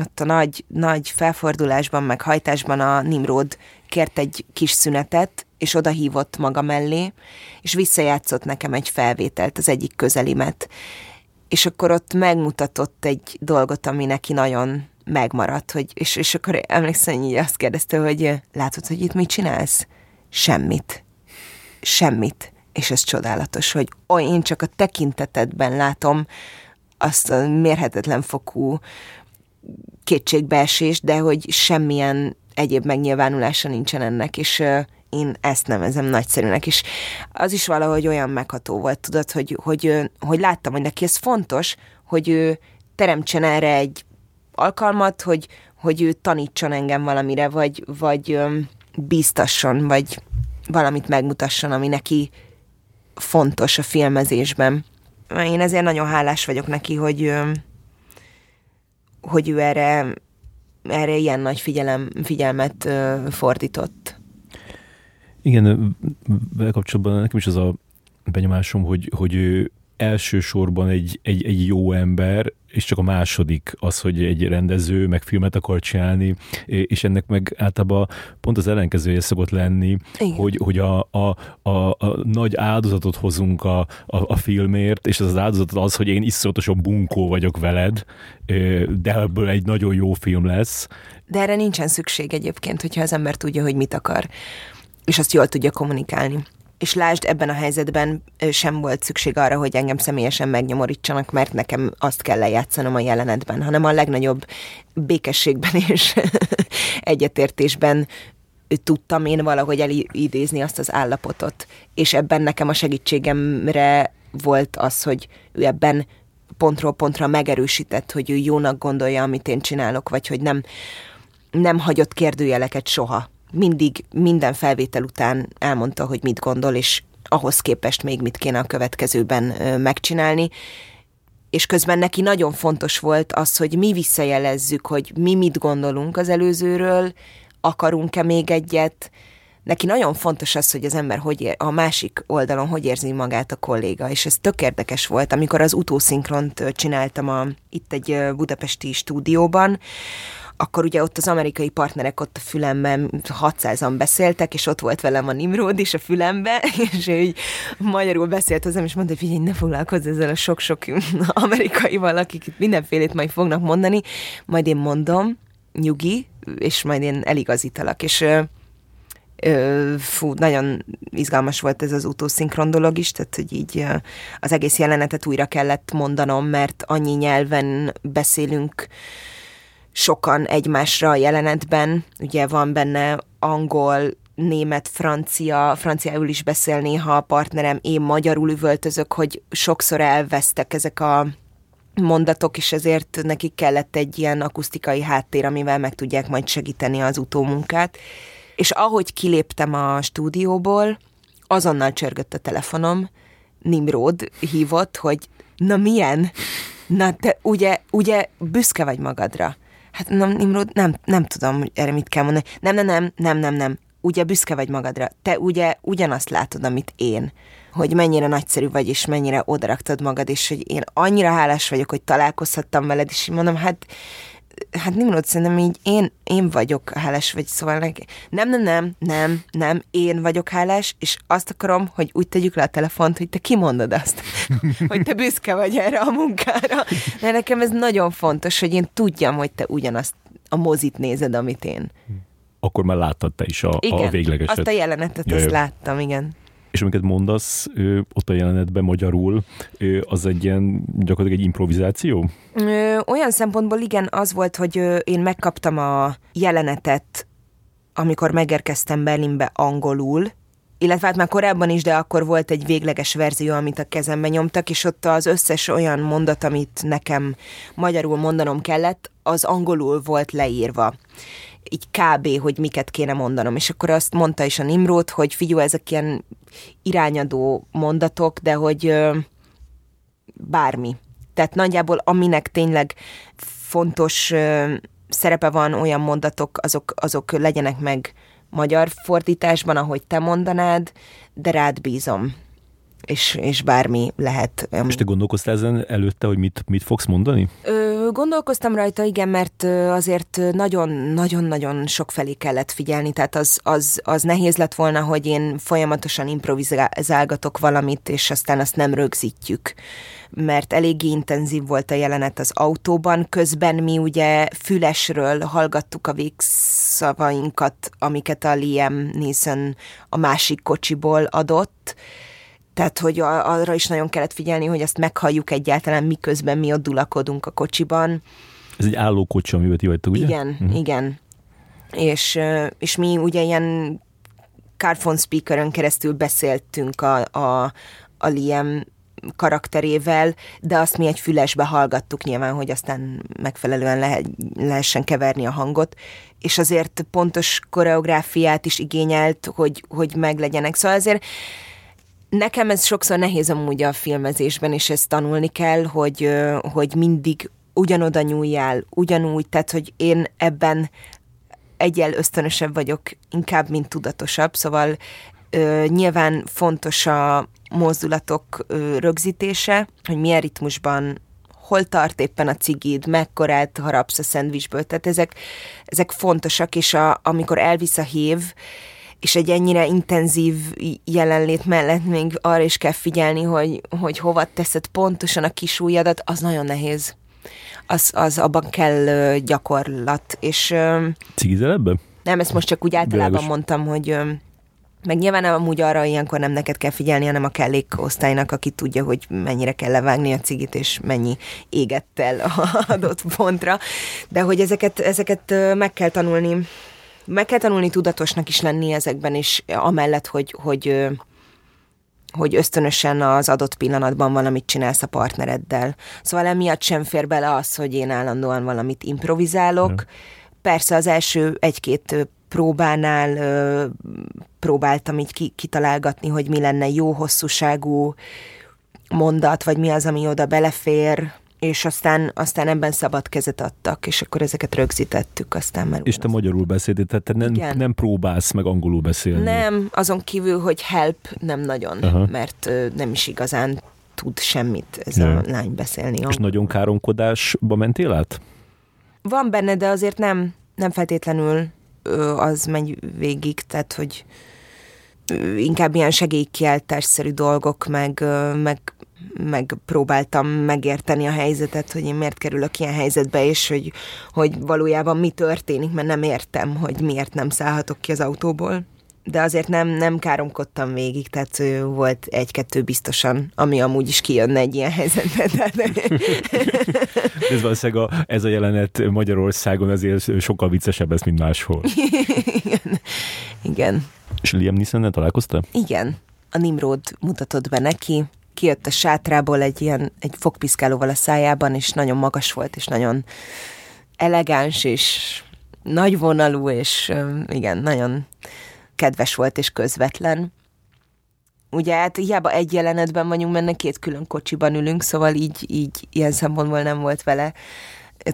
ott a nagy, nagy felfordulásban, meg hajtásban a Nimród kért egy kis szünetet, és oda hívott maga mellé, és visszajátszott nekem egy felvételt, az egyik közelimet. És akkor ott megmutatott egy dolgot, ami neki nagyon megmaradt, hogy, és, és akkor emlékszem, hogy azt kérdezte, hogy látod, hogy itt mit csinálsz? Semmit. Semmit. És ez csodálatos, hogy ó, én csak a tekintetedben látom azt a mérhetetlen fokú kétségbeesés, de hogy semmilyen egyéb megnyilvánulása nincsen ennek, és én ezt nevezem nagyszerűnek, és az is valahogy olyan megható volt, tudod, hogy, hogy, hogy láttam, hogy neki ez fontos, hogy ő teremtsen erre egy alkalmat, hogy, hogy ő tanítson engem valamire, vagy, vagy bíztasson, vagy valamit megmutasson, ami neki fontos a filmezésben. Én ezért nagyon hálás vagyok neki, hogy, hogy ő erre, erre ilyen nagy figyelem, figyelmet fordított. Igen, vele kapcsolatban nekem is az a benyomásom, hogy, hogy ő elsősorban egy, egy, egy jó ember, és csak a második az, hogy egy rendező meg filmet akar csinálni, és ennek meg általában pont az ellenkezője szokott lenni, hogy, hogy a, a, a, a nagy áldozatot hozunk a, a, a filmért, és az az áldozat az, hogy én iszonyatosan bunkó vagyok veled, de ebből egy nagyon jó film lesz. De erre nincsen szükség egyébként, hogyha az ember tudja, hogy mit akar, és azt jól tudja kommunikálni. És lásd, ebben a helyzetben sem volt szükség arra, hogy engem személyesen megnyomorítsanak, mert nekem azt kell lejátszanom a jelenetben, hanem a legnagyobb békességben és egyetértésben tudtam én valahogy elidézni azt az állapotot. És ebben nekem a segítségemre volt az, hogy ő ebben pontról pontra megerősített, hogy ő jónak gondolja, amit én csinálok, vagy hogy nem, nem hagyott kérdőjeleket soha. Mindig, minden felvétel után elmondta, hogy mit gondol, és ahhoz képest még mit kéne a következőben megcsinálni. És közben neki nagyon fontos volt az, hogy mi visszajelezzük, hogy mi mit gondolunk az előzőről, akarunk-e még egyet. Neki nagyon fontos az, hogy az ember hogy ér, a másik oldalon hogy érzi magát a kolléga, és ez tök érdekes volt. Amikor az utószinkront csináltam a, itt egy budapesti stúdióban, akkor ugye ott az amerikai partnerek ott a fülemben hatszázan beszéltek, és ott volt velem a Nimród is a fülembe, és ő így magyarul beszélt hozzám, és mondta, hogy figyelj, ne foglalkozz ezzel a sok-sok amerikaival, akik itt mindenfélét majd fognak mondani, majd én mondom, nyugi, és majd én eligazítalak, és ö, ö, fú, nagyon izgalmas volt ez az utószinkron dolog is, tehát hogy így az egész jelenetet újra kellett mondanom, mert annyi nyelven beszélünk sokan egymásra a jelenetben, ugye van benne angol, német, francia, franciául is beszél néha a partnerem, én magyarul üvöltözök, hogy sokszor elvesztek ezek a mondatok, és ezért nekik kellett egy ilyen akusztikai háttér, amivel meg tudják majd segíteni az utómunkát. És ahogy kiléptem a stúdióból, azonnal csörgött a telefonom, Nimród hívott, hogy na milyen? Na te ugye, ugye büszke vagy magadra? Hát nem, Nimród, nem, nem tudom, hogy erre mit kell mondani. Nem, nem, nem, nem, nem, nem. Ugye büszke vagy magadra. Te ugye ugyanazt látod, amit én. Hogy mennyire nagyszerű vagy, és mennyire odaraktad magad, és hogy én annyira hálás vagyok, hogy találkozhattam veled, és mondom, hát, hát Nimród, szerintem így én, én vagyok hálás, vagy szóval neki. Nem, nem, nem, nem, nem, én vagyok hálás, és azt akarom, hogy úgy tegyük le a telefont, hogy te kimondod azt, hogy te büszke vagy erre a munkára. De nekem ez nagyon fontos, hogy én tudjam, hogy te ugyanazt a mozit nézed, amit én. Akkor már láttad te is a, igen, a véglegeset. Azt a jelenetet, Jaj, azt láttam, igen. És amiket mondasz ott a jelenetben magyarul, az egy ilyen, gyakorlatilag egy improvizáció? Olyan szempontból igen, az volt, hogy én megkaptam a jelenetet, amikor megérkeztem Berlinbe angolul, illetve hát már korábban is, de akkor volt egy végleges verzió, amit a kezembe nyomtak, és ott az összes olyan mondat, amit nekem magyarul mondanom kellett, az angolul volt leírva. így kb. Hogy miket kéne mondanom. És akkor azt mondta is a Nimród, hogy figyelj, ezek ilyen irányadó mondatok, de hogy ö, bármi. Tehát nagyjából aminek tényleg fontos ö, szerepe van, olyan mondatok, azok, azok legyenek meg magyar fordításban, ahogy te mondanád, de rád bízom. És, és bármi lehet. És te gondolkoztál ezen előtte, hogy mit, mit fogsz mondani? Ö, gondolkoztam rajta, igen, mert azért nagyon-nagyon-nagyon sokfelé kellett figyelni, tehát az, az, az nehéz lett volna, hogy én folyamatosan improvizálgatok valamit, és aztán azt nem rögzítjük. Mert eléggé intenzív volt a jelenet az autóban, közben mi ugye fülesről hallgattuk a végszavainkat, amiket a Liam Neeson a másik kocsiból adott, tehát, hogy arra is nagyon kellett figyelni, hogy azt meghalljuk egyáltalán, miközben mi ott dulakodunk a kocsiban. Ez egy álló kocsi, amiben ti vagytok, ugye? Igen, uh-huh. igen. És, és mi ugye ilyen carphone speakeren keresztül beszéltünk a, a, a Liam karakterével, de azt mi egy fülesbe hallgattuk nyilván, hogy aztán megfelelően le, lehessen keverni a hangot, és azért pontos koreográfiát is igényelt, hogy, hogy meglegyenek. Szóval azért nekem ez sokszor nehéz amúgy a filmezésben, és ezt tanulni kell, hogy, hogy mindig ugyanoda nyúljál, ugyanúgy, tehát, hogy én ebben egyel ösztönösebb vagyok, inkább, mint tudatosabb, szóval ö, nyilván fontos a mozdulatok ö, rögzítése, hogy milyen ritmusban, hol tart éppen a cigid, mekkorát harapsz a szendvicsből, tehát ezek, ezek fontosak, és a, amikor elvisz a hív, és egy ennyire intenzív jelenlét mellett még arra is kell figyelni, hogy, hogy hova teszed pontosan a kis ujjadat, az nagyon nehéz. Az, az abban kell gyakorlat. És cigizel ebben? Nem, ezt most csak úgy általában Bilágos. Mondtam, hogy meg nyilván amúgy arra ilyenkor nem neked kell figyelni, hanem a kellékosztálynak, aki tudja, hogy mennyire kell levágni a cigit, és mennyi égett el a adott pontra. De hogy ezeket, ezeket meg kell tanulni. Meg kell tanulni tudatosnak is lenni ezekben is, amellett, hogy, hogy, hogy ösztönösen az adott pillanatban valamit csinálsz a partnereddel. Szóval emiatt sem fér bele az, hogy én állandóan valamit improvizálok. Mm. Persze az első egy-két próbánál ö, próbáltam így ki, kitalálgatni, hogy mi lenne jó hosszúságú mondat, vagy mi az, ami oda belefér, és aztán, aztán ebben szabad kezet adtak, és akkor ezeket rögzítettük, aztán már... És te magyarul beszéltél, tehát te nem, nem próbálsz meg angolul beszélni. Nem, azon kívül, hogy help, nem nagyon, Aha. mert ö, nem is igazán tud semmit ez ja. a lány beszélni. És nagyon káromkodásba mentél át? Van benne, de azért nem, nem feltétlenül ö, az megy végig, tehát hogy ö, inkább ilyen segélykiáltásszerű dolgok, meg... Ö, meg megpróbáltam megérteni a helyzetet, hogy én miért kerülök ilyen helyzetbe, és hogy, hogy valójában mi történik, mert nem értem, hogy miért nem szállhatok ki az autóból. De azért nem, nem káromkodtam végig, tehát volt egy-kettő biztosan, ami amúgy is kijönne egy ilyen helyzetben. Tehát... ez valószínűleg a, ez a jelenet Magyarországon azért sokkal viccesebb ez, mint máshol. Igen. Igen. És Liam Neesonnel találkoztál? Igen. A Nimród mutatott be neki, kijött a sátrából egy ilyen, egy fogpiszkálóval a szájában, és nagyon magas volt, és nagyon elegáns, és nagyvonalú, és igen, nagyon kedves volt, és közvetlen. Ugye, hát hiába egy jelenetben vagyunk, mert két külön kocsiban ülünk, szóval így, így ilyen szempontból nem volt vele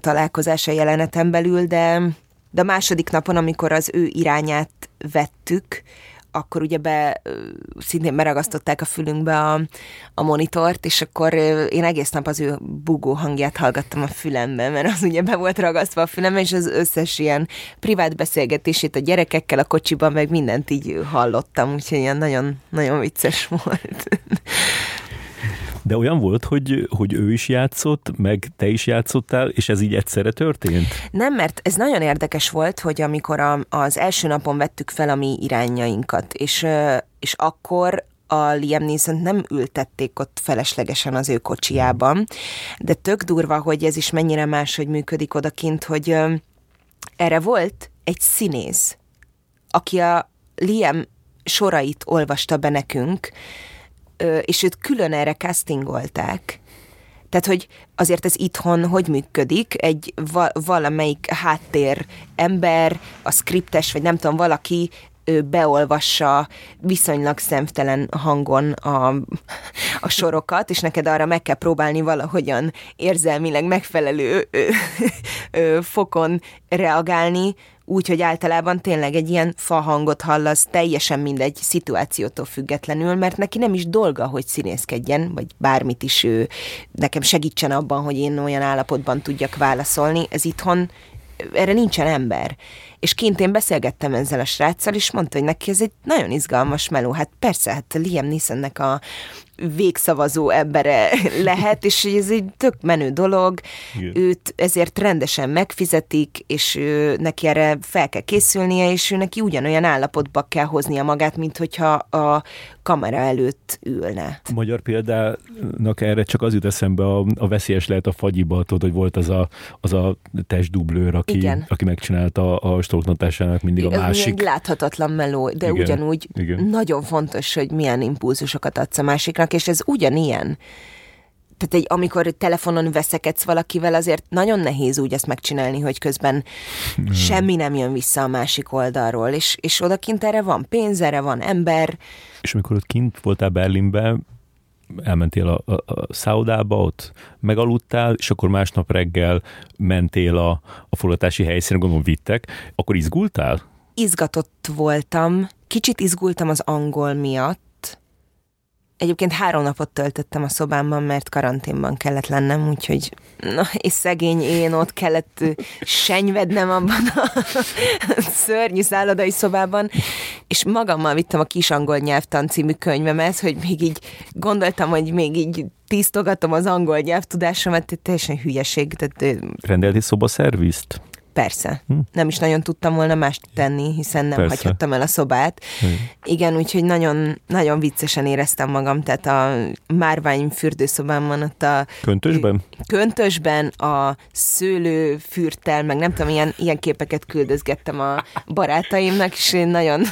találkozás a jeleneten belül, de, de a második napon, amikor az ő irányát vettük, akkor ugye be, szintén beragasztották a fülünkbe a, a monitort, és akkor én egész nap az ő búgó hangját hallgattam a fülembe, mert az ugye be volt ragasztva a fülembe, és az összes ilyen privát beszélgetését a gyerekekkel a kocsiban, meg mindent így hallottam, úgyhogy ilyen nagyon, nagyon vicces volt. De olyan volt, hogy, hogy ő is játszott, meg te is játszottál, és ez így egyszerre történt? Nem, mert ez nagyon érdekes volt, hogy amikor a, az első napon vettük fel a mi irányainkat, és, és akkor a Liam Neesont nem ültették ott feleslegesen az ő kocsiában, de tök durva, hogy ez is mennyire máshogy működik odakint, hogy erre volt egy színész, aki a Liam sorait olvasta be nekünk, és őt külön erre castingolták, Tehát, hogy azért ez itthon hogy működik? Egy va- valamelyik háttér ember, a skriptes, vagy nem tudom, valaki beolvassa viszonylag szemtelen hangon a, a sorokat, és neked arra meg kell próbálni valahogyan érzelmileg megfelelő ö, ö, fokon reagálni, úgyhogy általában tényleg egy ilyen fa hangot hallasz, teljesen mindegy szituációtól függetlenül, mert neki nem is dolga, hogy színészkedjen, vagy bármit is ő nekem segítsen abban, hogy én olyan állapotban tudjak válaszolni. Ez itthon, erre nincsen ember. És kint én beszélgettem ezzel a sráccal, és mondta, hogy neki ez egy nagyon izgalmas meló. Hát persze, hát Liam Neesonnek a végszavazó embere lehet, és ez egy tök menő dolog. Igen. Őt ezért rendesen megfizetik, és ő, neki erre fel kell készülnie, és ő neki ugyanolyan állapotba kell hoznia magát, mint hogyha a kamera előtt ülne. A magyar példának erre csak az jut eszembe, a, a veszélyes lehet a fagyiba, tudod, hogy volt az a, az a testdublőr, aki, aki megcsinálta a Stolknatásának mindig a másik. Láthatatlan meló, de igen, ugyanúgy igen. Nagyon fontos, hogy milyen impulzusokat adsz a másiknak, és ez ugyanilyen. Tehát egy, amikor telefonon veszekedsz valakivel, azért nagyon nehéz úgy ezt megcsinálni, hogy közben hmm. semmi nem jön vissza a másik oldalról, és, és odakint erre van pénz, erre van ember. És amikor ott kint voltál Berlinben, elmentél a, a, a szállodába, ott megaludtál, és akkor másnap reggel mentél a, a forgatási helyszínen, gondolom vittek, akkor izgultál? Izgatott voltam. Kicsit izgultam az angol miatt. Egyébként három napot töltöttem a szobámban, mert karanténban kellett lennem, úgyhogy na, és szegény én ott kellett senyvednem abban a szörnyű szállodai szobában, és magammal vittem a Kis angol nyelvtan című könyvemhez, hogy még így gondoltam, hogy még így tisztogatom az angol nyelvtudásomat, teljesen hülyeség. Tehát, rendelti szobaszervizt? Persze. Hm? Nem is nagyon tudtam volna mást tenni, hiszen nem Persze. hagyhattam el a szobát. Hm. Igen, úgyhogy nagyon, nagyon viccesen éreztem magam, tehát a márvány fürdőszobámban ott a... Köntösben? Köntösben, a szőlőfürttel, meg nem tudom, ilyen, ilyen képeket küldözgettem a barátaimnak, és én nagyon...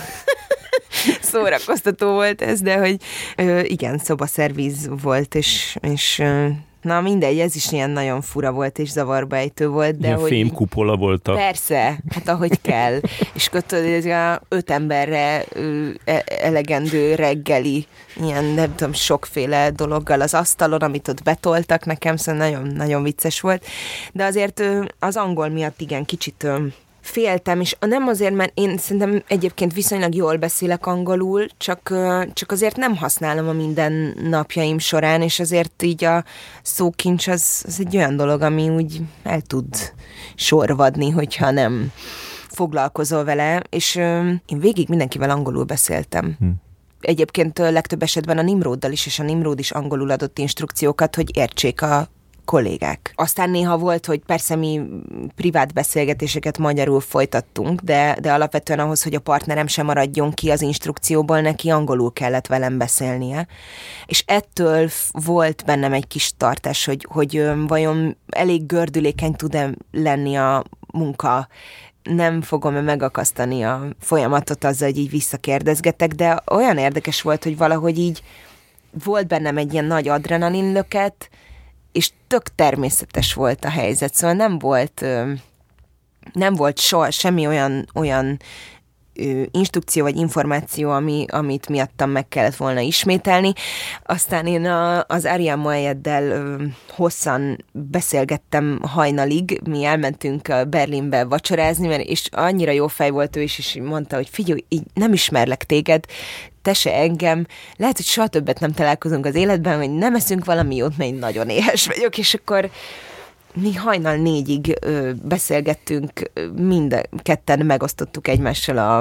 szórakoztató volt ez, de hogy ö, igen, szobaszerviz volt, és, és ö, na mindegy, ez is ilyen nagyon fura volt, és zavarba ejtő volt. De hogy fémkupola voltak. Persze, hát ahogy kell. És kötődik a öt emberre ö, elegendő reggeli, ilyen nem tudom, sokféle dologgal az asztalon, amit ott betoltak nekem, szóval nagyon-nagyon vicces volt. De azért ö, az angol miatt igen, kicsit... Ö, féltem, és nem azért, mert én szerintem egyébként viszonylag jól beszélek angolul, csak, csak azért nem használom a mindennapjaim során, és azért így a szókincs az, az egy olyan dolog, ami úgy el tud sorvadni, hogyha nem foglalkozol vele, és én végig mindenkivel angolul beszéltem. Hm. Egyébként legtöbb esetben a Nimróddal is, és a Nimród is angolul adott instrukciókat, hogy értsék a kollégák. Aztán néha volt, hogy persze mi privát beszélgetéseket magyarul folytattunk, de, de alapvetően ahhoz, hogy a partnerem sem maradjon ki az instrukcióból, neki angolul kellett velem beszélnie. És ettől volt bennem egy kis tartás, hogy, hogy vajon elég gördülékeny tud-e lenni a munka, nem fogom-e megakasztani a folyamatot azzal, hogy így visszakérdezgetek, de olyan érdekes volt, hogy valahogy így volt bennem egy ilyen nagy adrenalin löket, és tök természetes volt a helyzet, szóval nem volt, nem volt soha semmi olyan, olyan instrukció vagy információ, ami, amit miattam meg kellett volna ismételni. Aztán én a, az Ariel Moayeddel hosszan beszélgettem hajnalig, mi elmentünk Berlinbe vacsorázni, mert, és annyira jó fej volt ő is, és mondta, hogy figyelj, így nem ismerlek téged, te se engem, lehet, hogy soha többet nem találkozunk az életben, hogy nem eszünk valami jót, mert én nagyon éhes vagyok, és akkor mi hajnal négyig ö, beszélgettünk, mind ketten megosztottuk egymással a,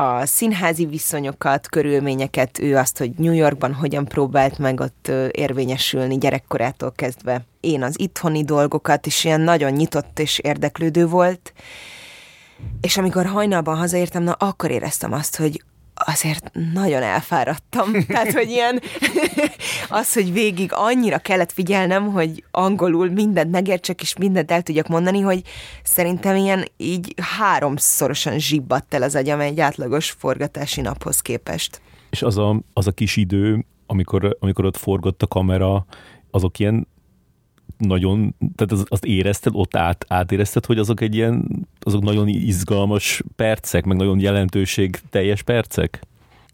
a színházi viszonyokat, körülményeket, ő azt, hogy New Yorkban hogyan próbált meg ott ö, érvényesülni gyerekkorától kezdve. Én az itthoni dolgokat is, ilyen nagyon nyitott és érdeklődő volt, és amikor hajnalban hazaértem, na akkor éreztem azt, hogy azért nagyon elfáradtam. Tehát, hogy ilyen az, hogy végig annyira kellett figyelnem, hogy angolul mindent megértsek, és mindent el tudjak mondani, hogy szerintem ilyen így háromszorosan zsibbadt el az agyam egy átlagos forgatási naphoz képest. És az a, az a kis idő, amikor, amikor ott forgott a kamera, azok ilyen nagyon, tehát az, azt érezted, ott át, átérezted, hogy azok egy ilyen, azok nagyon izgalmas percek, meg nagyon jelentőség teljes percek?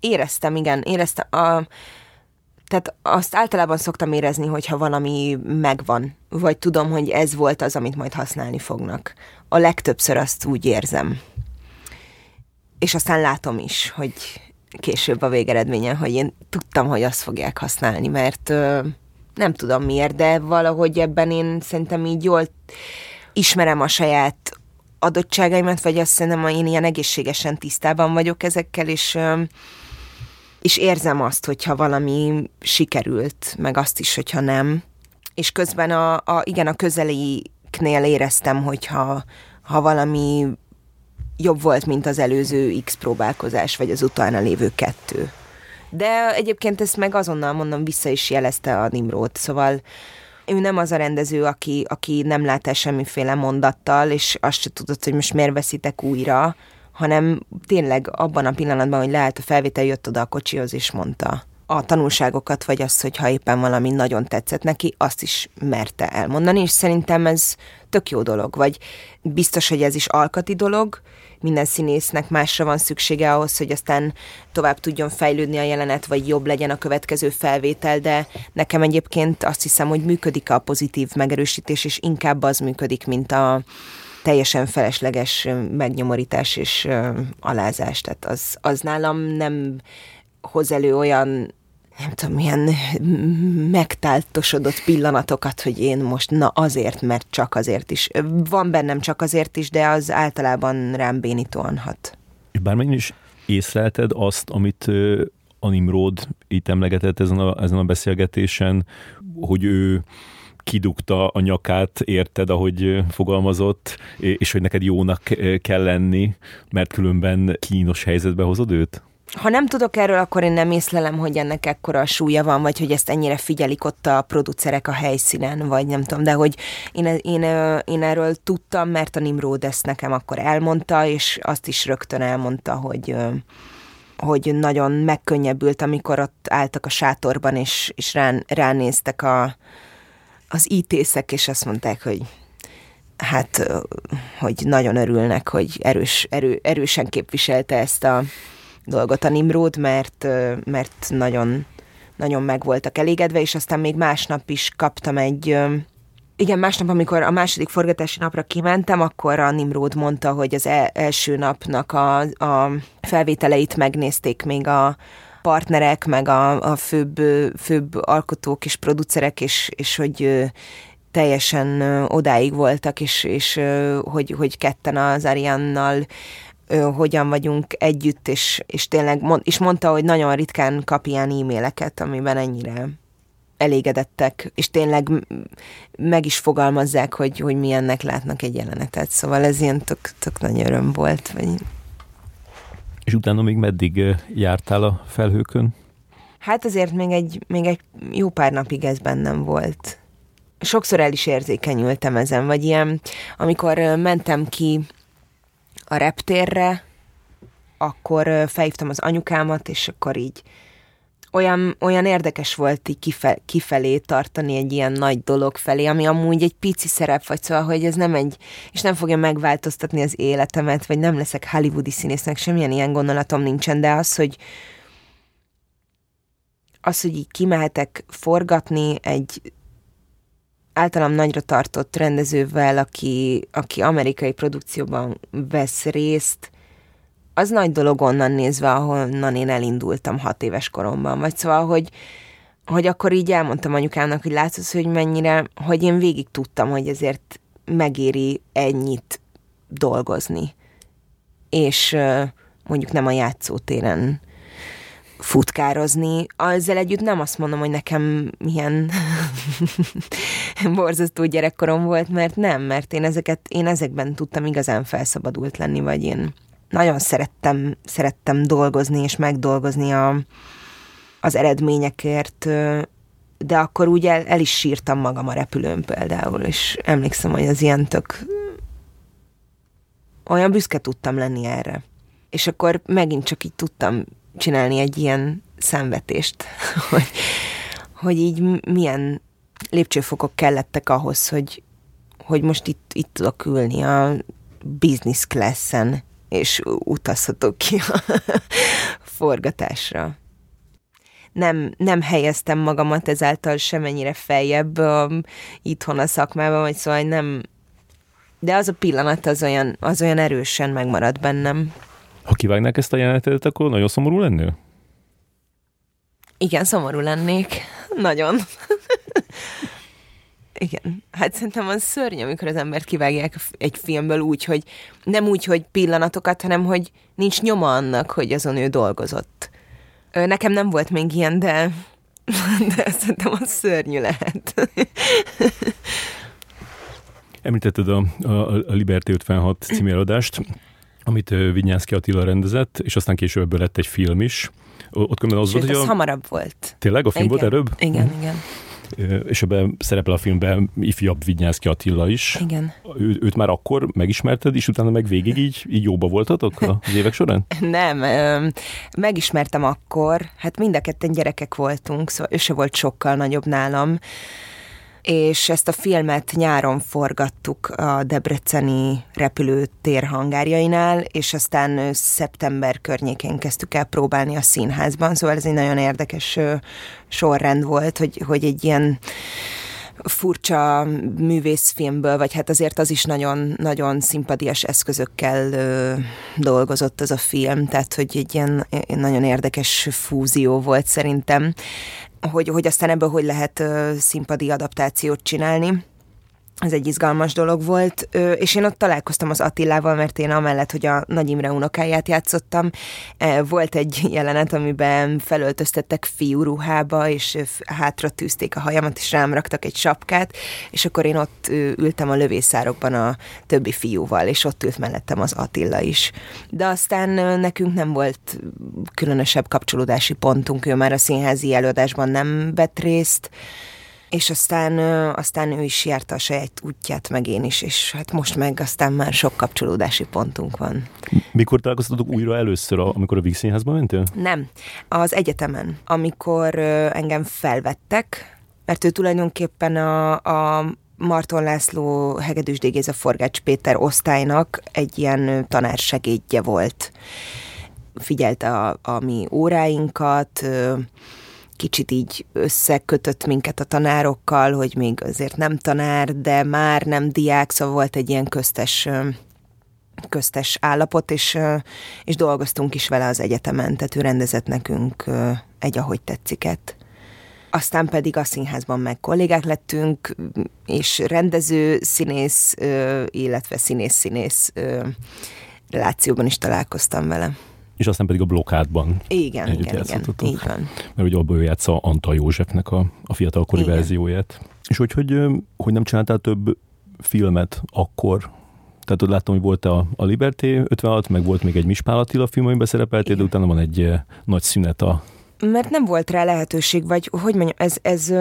Éreztem, igen, éreztem. A, tehát azt általában szoktam érezni, hogyha valami megvan, vagy tudom, hogy ez volt az, amit majd használni fognak. A legtöbbször azt úgy érzem. És aztán látom is, hogy később a végeredményen, hogy én tudtam, hogy azt fogják használni, mert nem tudom miért, de valahogy ebben én szerintem így jól ismerem a saját adottságaimat, vagy azt szerintem én ilyen egészségesen tisztában vagyok ezekkel, és, és érzem azt, hogyha valami sikerült, meg azt is, hogyha nem. És közben a, a, igen, a közeliknél éreztem, hogyha ha valami jobb volt, mint az előző X próbálkozás, vagy az utána lévő kettő. De egyébként ezt meg azonnal mondom, vissza is jelezte a Nimród, szóval ő nem az a rendező, aki, aki nem lát el semmiféle mondattal, és azt se tudod, hogy most miért veszitek újra, hanem tényleg abban a pillanatban, hogy leállt a felvétel, jött oda a kocsihoz, és mondta a tanulságokat, vagy azt, hogy ha éppen valami nagyon tetszett neki, azt is merte elmondani, és szerintem ez tök jó dolog, vagy biztos, hogy ez is alkati dolog, minden színésznek másra van szüksége ahhoz, hogy aztán tovább tudjon fejlődni a jelenet, vagy jobb legyen a következő felvétel, de nekem egyébként azt hiszem, hogy működik a pozitív megerősítés, és inkább az működik, mint a teljesen felesleges megnyomorítás és alázás. Tehát az, az nálam nem hoz elő olyan, nem tudom, milyen megtáltosodott pillanatokat, hogy én most na azért, mert csak azért is. Van bennem csak azért is, de az általában rám bénítóan hat. És bármilyen is észlelted azt, amit a Nimród itt emlegetett ezen a, ezen a beszélgetésen, hogy ő kidugta a nyakát, érted, ahogy fogalmazott, és hogy neked jónak kell lenni, mert különben kínos helyzetbe hozod őt? Ha nem tudok erről, akkor én nem észlelem, hogy ennek ekkora súlya van, vagy hogy ezt ennyire figyelik ott a producerek a helyszínen, vagy nem tudom, de hogy én, én, én erről tudtam, mert a Nimród ezt nekem akkor elmondta, és azt is rögtön elmondta, hogy, hogy nagyon megkönnyebbült, amikor ott álltak a sátorban, és, és rán, ránéztek a, az ítészek, és azt mondták, hogy hát, hogy nagyon örülnek, hogy erős, erő, erősen képviselte ezt a dolgot a Nimród, mert, mert nagyon, nagyon meg voltak elégedve, és aztán még másnap is kaptam egy... Igen, másnap, amikor a második forgatási napra kimentem, akkor a Nimród mondta, hogy az első napnak a, a felvételeit megnézték még a partnerek, meg a, a főbb, főbb alkotók és producerek, és, és hogy teljesen odáig voltak, és, és hogy, hogy ketten az Ariannal hogyan vagyunk együtt, és, és tényleg mond, és mondta, hogy nagyon ritkán kap ilyen e-maileket, amiben ennyire elégedettek, és tényleg meg is fogalmazzák, hogy, hogy milyennek látnak egy jelenetet. Szóval ez ilyen tök, tök nagy öröm volt. Vagy... És utána még meddig jártál a felhőkön? Hát azért még egy, még egy jó pár napig ez bennem volt. Sokszor el is érzékenyültem ezen, vagy ilyen, amikor mentem ki a reptérre, akkor felhívtam az anyukámat, és akkor így olyan, olyan érdekes volt így kife, kifelé tartani egy ilyen nagy dolog felé, ami amúgy egy pici szerep, vagy szóval, hogy ez nem egy, és nem fogja megváltoztatni az életemet, vagy nem leszek hollywoodi színésznek, semmilyen ilyen gondolatom nincsen, de az, hogy az, hogy így kimehetek forgatni egy általam nagyra tartott rendezővel, aki, aki amerikai produkcióban vesz részt, az nagy dolog onnan nézve, ahonnan én elindultam hat éves koromban. Vagy szóval, hogy, hogy akkor így elmondtam anyukámnak, hogy látod, hogy mennyire, hogy én végig tudtam, hogy ezért megéri ennyit dolgozni. És mondjuk nem a játszótéren futkározni. Ezzel együtt nem azt mondom, hogy nekem milyen borzasztó gyerekkorom volt, mert nem, mert én ezeket, én ezekben tudtam igazán felszabadult lenni, vagy én nagyon szerettem, szerettem dolgozni és megdolgozni a, az eredményekért, de akkor úgy el, el is sírtam magam a repülőn például, és emlékszem, hogy az ilyen tök olyan büszke tudtam lenni erre. És akkor megint csak így tudtam csinálni egy ilyen szenvedést, hogy, hogy így milyen lépcsőfokok kellettek ahhoz, hogy, hogy most itt, itt tudok ülni a business classen, és utazhatok ki a forgatásra. Nem, nem helyeztem magamat ezáltal semennyire feljebb um, itthon a szakmában, vagy szóval nem... De az a pillanat az olyan, az olyan erősen megmaradt bennem. Ha kivágnák ezt a jelenetet, akkor nagyon szomorú lennél? Igen, szomorú lennék. Nagyon. Igen. Hát szerintem az szörny, amikor az embert kivágják egy filmből úgy, hogy nem úgy, hogy pillanatokat, hanem hogy nincs nyoma annak, hogy azon ő dolgozott. Nekem nem volt még ilyen, de, de szerintem az szörnyű lehet. Említetted a, a, a Liberty ötvenhat című előadást, amit Vidnyánszky Attila rendezett, és aztán később ebből lett egy film is. Ott az volt, hogy a... hamarabb volt. Tényleg? A film igen. Volt előbb? Igen, hm. igen. És ebben szerepel a filmben ifjabb Vidnyánszky Attila is. Igen. Ő, őt már akkor megismerted, és utána meg végig így, így jóba voltatok az évek során? Nem, megismertem akkor, hát mind a ketten gyerekek voltunk, szóval ő se volt sokkal nagyobb nálam, és ezt a filmet nyáron forgattuk a debreceni repülőtér hangárjainál, és aztán szeptember környékén kezdtük el próbálni a színházban, szóval ez egy nagyon érdekes sorrend volt, hogy, hogy egy ilyen furcsa művészfilmből, vagy hát azért az is nagyon-nagyon szimpadias eszközökkel ö, dolgozott az a film, tehát hogy egy ilyen nagyon érdekes fúzió volt szerintem, hogy, hogy aztán ebből hogy lehet ö, színpadi adaptációt csinálni. Ez egy izgalmas dolog volt, ö, és én ott találkoztam az Attilával, mert én amellett, hogy a Nagy Imre unokáját játszottam, volt egy jelenet, amiben felöltöztettek fiúruhába, és hátra tűzték a hajamat, és rám raktak egy sapkát, és akkor én ott ültem a lövészárokban a többi fiúval, és ott ült mellettem az Attila is. De aztán nekünk nem volt különösebb kapcsolódási pontunk, ő már a színházi előadásban nem vett részt, és aztán, aztán ő is járta a saját útját, meg én is, és hát most meg aztán már sok kapcsolódási pontunk van. Mikor találkoztatok újra először, amikor a Vígszínházba mentél? Nem, az egyetemen, amikor engem felvettek, mert ő tulajdonképpen a, a Marton László, Hegedűsdé Géza, Forgács Péter osztálynak egy ilyen tanársegédje volt. Figyelte a, a mi óráinkat, kicsit így összekötött minket a tanárokkal, hogy még azért nem tanár, de már nem diák, szóval volt egy ilyen köztes, köztes állapot, és, és dolgoztunk is vele az egyetemen, tehát ő rendezett nekünk egy ahogy tetsziket. Aztán pedig a színházban meg kollégák lettünk, és rendező, színész, illetve színész-színész relációban is találkoztam vele. És aztán pedig a Blokádban. Igen, igen, igen, így van. Mert ugye abban ő játsza Antal Józsefnek a, a fiatalkori igen. verzióját. És hogy, hogy, hogy nem csináltál több filmet akkor? Tehát ott láttam, hogy volt a, a Liberty ötvenhat, meg volt még egy Mispál Attila film, amiben szerepeltél, de utána van egy nagy szünet a... Mert nem volt rá lehetőség, vagy hogy mondjam, ez, ez,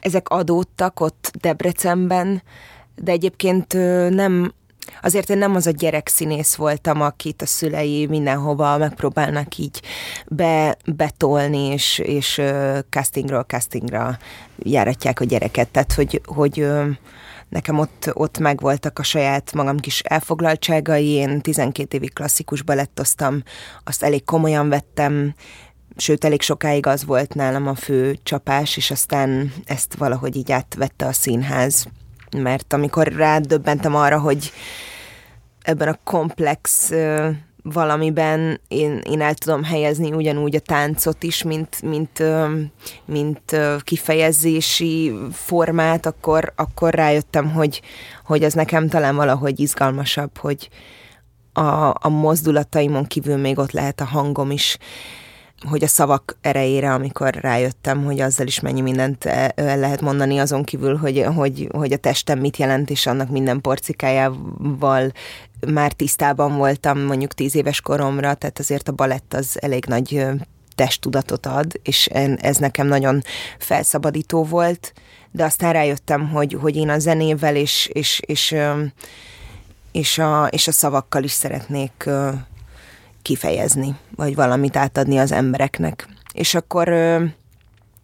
ezek adódtak ott Debrecenben, de egyébként nem... Azért én nem az a gyerekszínész voltam, akit a szülei mindenhova megpróbálnak így be, betolni, és, és castingról castingra járatják a gyereket. Tehát, hogy, hogy nekem ott, ott megvoltak a saját magam kis elfoglaltságai, én tizenkét évig klasszikus balettoztam, azt elég komolyan vettem, sőt, elég sokáig az volt nálam a fő csapás, és aztán ezt valahogy így átvette a színház. Mert amikor rádöbbentem arra, hogy ebben a komplex ö, valamiben én, én el tudom helyezni ugyanúgy a táncot is, mint, mint, ö, mint ö, kifejezési formát, akkor, akkor rájöttem, hogy, hogy az nekem talán valahogy izgalmasabb, hogy a, a mozdulataimon kívül még ott lehet a hangom is, hogy a szavak erejére, amikor rájöttem, hogy azzal is mennyi mindent el lehet mondani, azon kívül, hogy, hogy, hogy a testem mit jelent, és annak minden porcikájával már tisztában voltam mondjuk tíz éves koromra, tehát azért a balett az elég nagy testtudatot ad, és ez nekem nagyon felszabadító volt, de aztán rájöttem, hogy, hogy én a zenével és, és, és, és, a, és a szavakkal is szeretnék kifejezni, vagy valamit átadni az embereknek. És akkor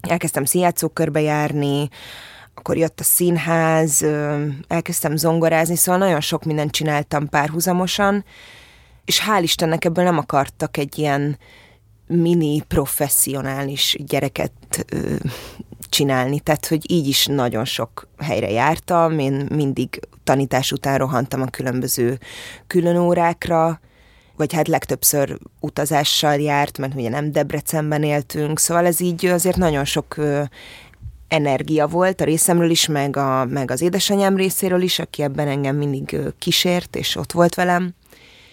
elkezdtem színjátszókörbe járni, akkor jött a színház, elkezdtem zongorázni, szóval nagyon sok mindent csináltam párhuzamosan, és hál' Istennek ebből nem akartak egy ilyen mini professzionális gyereket ö, csinálni, tehát hogy így is nagyon sok helyre jártam, én mindig tanítás után rohantam a különböző különórákra, vagy hát legtöbbször utazással járt, mert ugye nem Debrecenben éltünk, szóval ez így azért nagyon sok ö, energia volt a részemről is, meg, a, meg az édesanyám részéről is, aki ebben engem mindig kísért, és ott volt velem.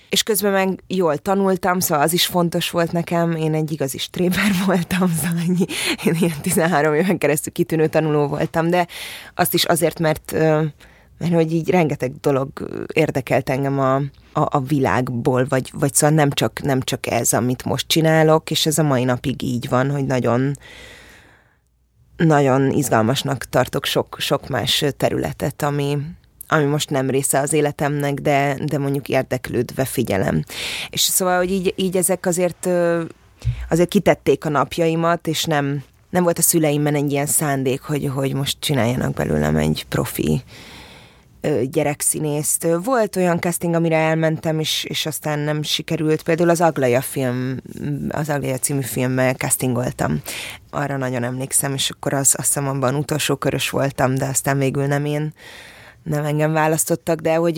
És közben meg jól tanultam, szóval az is fontos volt nekem, én egy igazi stréber voltam, szóval ennyi. Én ilyen tizenhárom éven keresztül kitűnő tanuló voltam, de azt is azért, mert, mert hogy így rengeteg dolog érdekelt engem a, a, a világból, vagy, vagy szóval nem csak, nem csak ez, amit most csinálok, és ez a mai napig így van, hogy nagyon... nagyon izgalmasnak tartok sok, sok más területet, ami, ami most nem része az életemnek, de, de mondjuk érdeklődve figyelem. És szóval, hogy így, így ezek azért, azért kitették a napjaimat, és nem, nem volt a szüleimben egy ilyen szándék, hogy, hogy most csináljanak belőlem egy profi gyerekszínészt. Volt olyan casting, amire elmentem, és, és aztán nem sikerült. Például az Aglaja film, az Aglaja című filmmel castingoltam. Arra nagyon emlékszem, és akkor az, azt hiszem abban utolsó körös voltam, de aztán végül nem én, nem engem választottak, de hogy...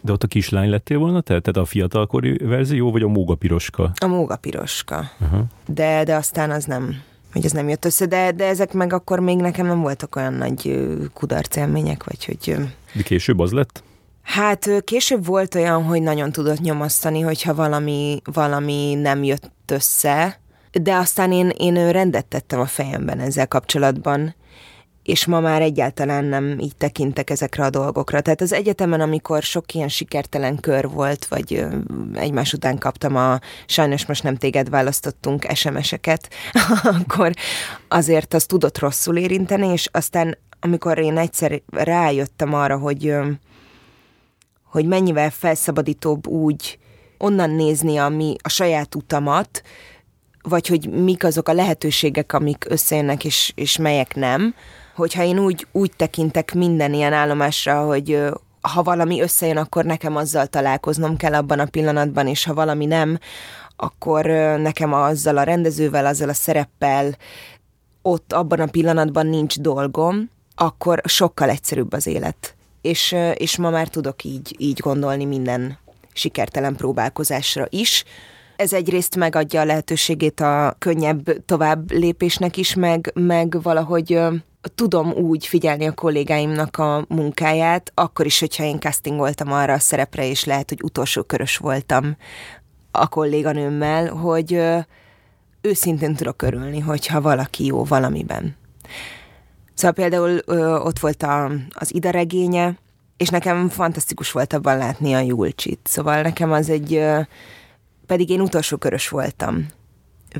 De ott a kislány lettél volna te? Tehát a fiatalkori verzió, vagy a mógapiroska? A mógapiroska. Uh-huh. De, de aztán az nem... hogy ez nem jött össze, de, de ezek meg akkor még nekem nem voltak olyan nagy kudarcélmények, vagy hogy... De később az lett? Hát később volt olyan, hogy nagyon tudott nyomasztani, hogyha valami, valami nem jött össze, de aztán én, én rendet tettem a fejemben ezzel kapcsolatban, és ma már egyáltalán nem így tekintek ezekre a dolgokra. Tehát az egyetemen, amikor sok ilyen sikertelen kör volt, vagy egymás után kaptam a sajnos most nem téged választottunk es em es-eket, akkor azért az tudott rosszul érinteni, és aztán amikor én egyszer rájöttem arra, hogy, hogy mennyivel felszabadítóbb úgy onnan nézni a, mi, a saját utamat, vagy hogy mik azok a lehetőségek, amik összejönnek, és, és melyek nem, hogyha én úgy, úgy tekintek minden ilyen állomásra, hogy ha valami összejön, akkor nekem azzal találkoznom kell abban a pillanatban, és ha valami nem, akkor nekem azzal a rendezővel, azzal a szereppel ott abban a pillanatban nincs dolgom, akkor sokkal egyszerűbb az élet. És, és ma már tudok így, így gondolni minden sikertelen próbálkozásra is. Ez egyrészt megadja a lehetőségét a könnyebb tovább lépésnek is, meg, meg valahogy... tudom úgy figyelni a kollégáimnak a munkáját, akkor is, hogyha én castingoltam arra a szerepre, és lehet, hogy utolsó körös voltam a kolléganőmmel, hogy őszintén tudok örülni, hogyha valaki jó valamiben. Szóval például ö, ott volt a, az Ida regénye, és nekem fantasztikus volt abban látni a Julcsit. Szóval nekem az egy... Ö, pedig én utolsó körös voltam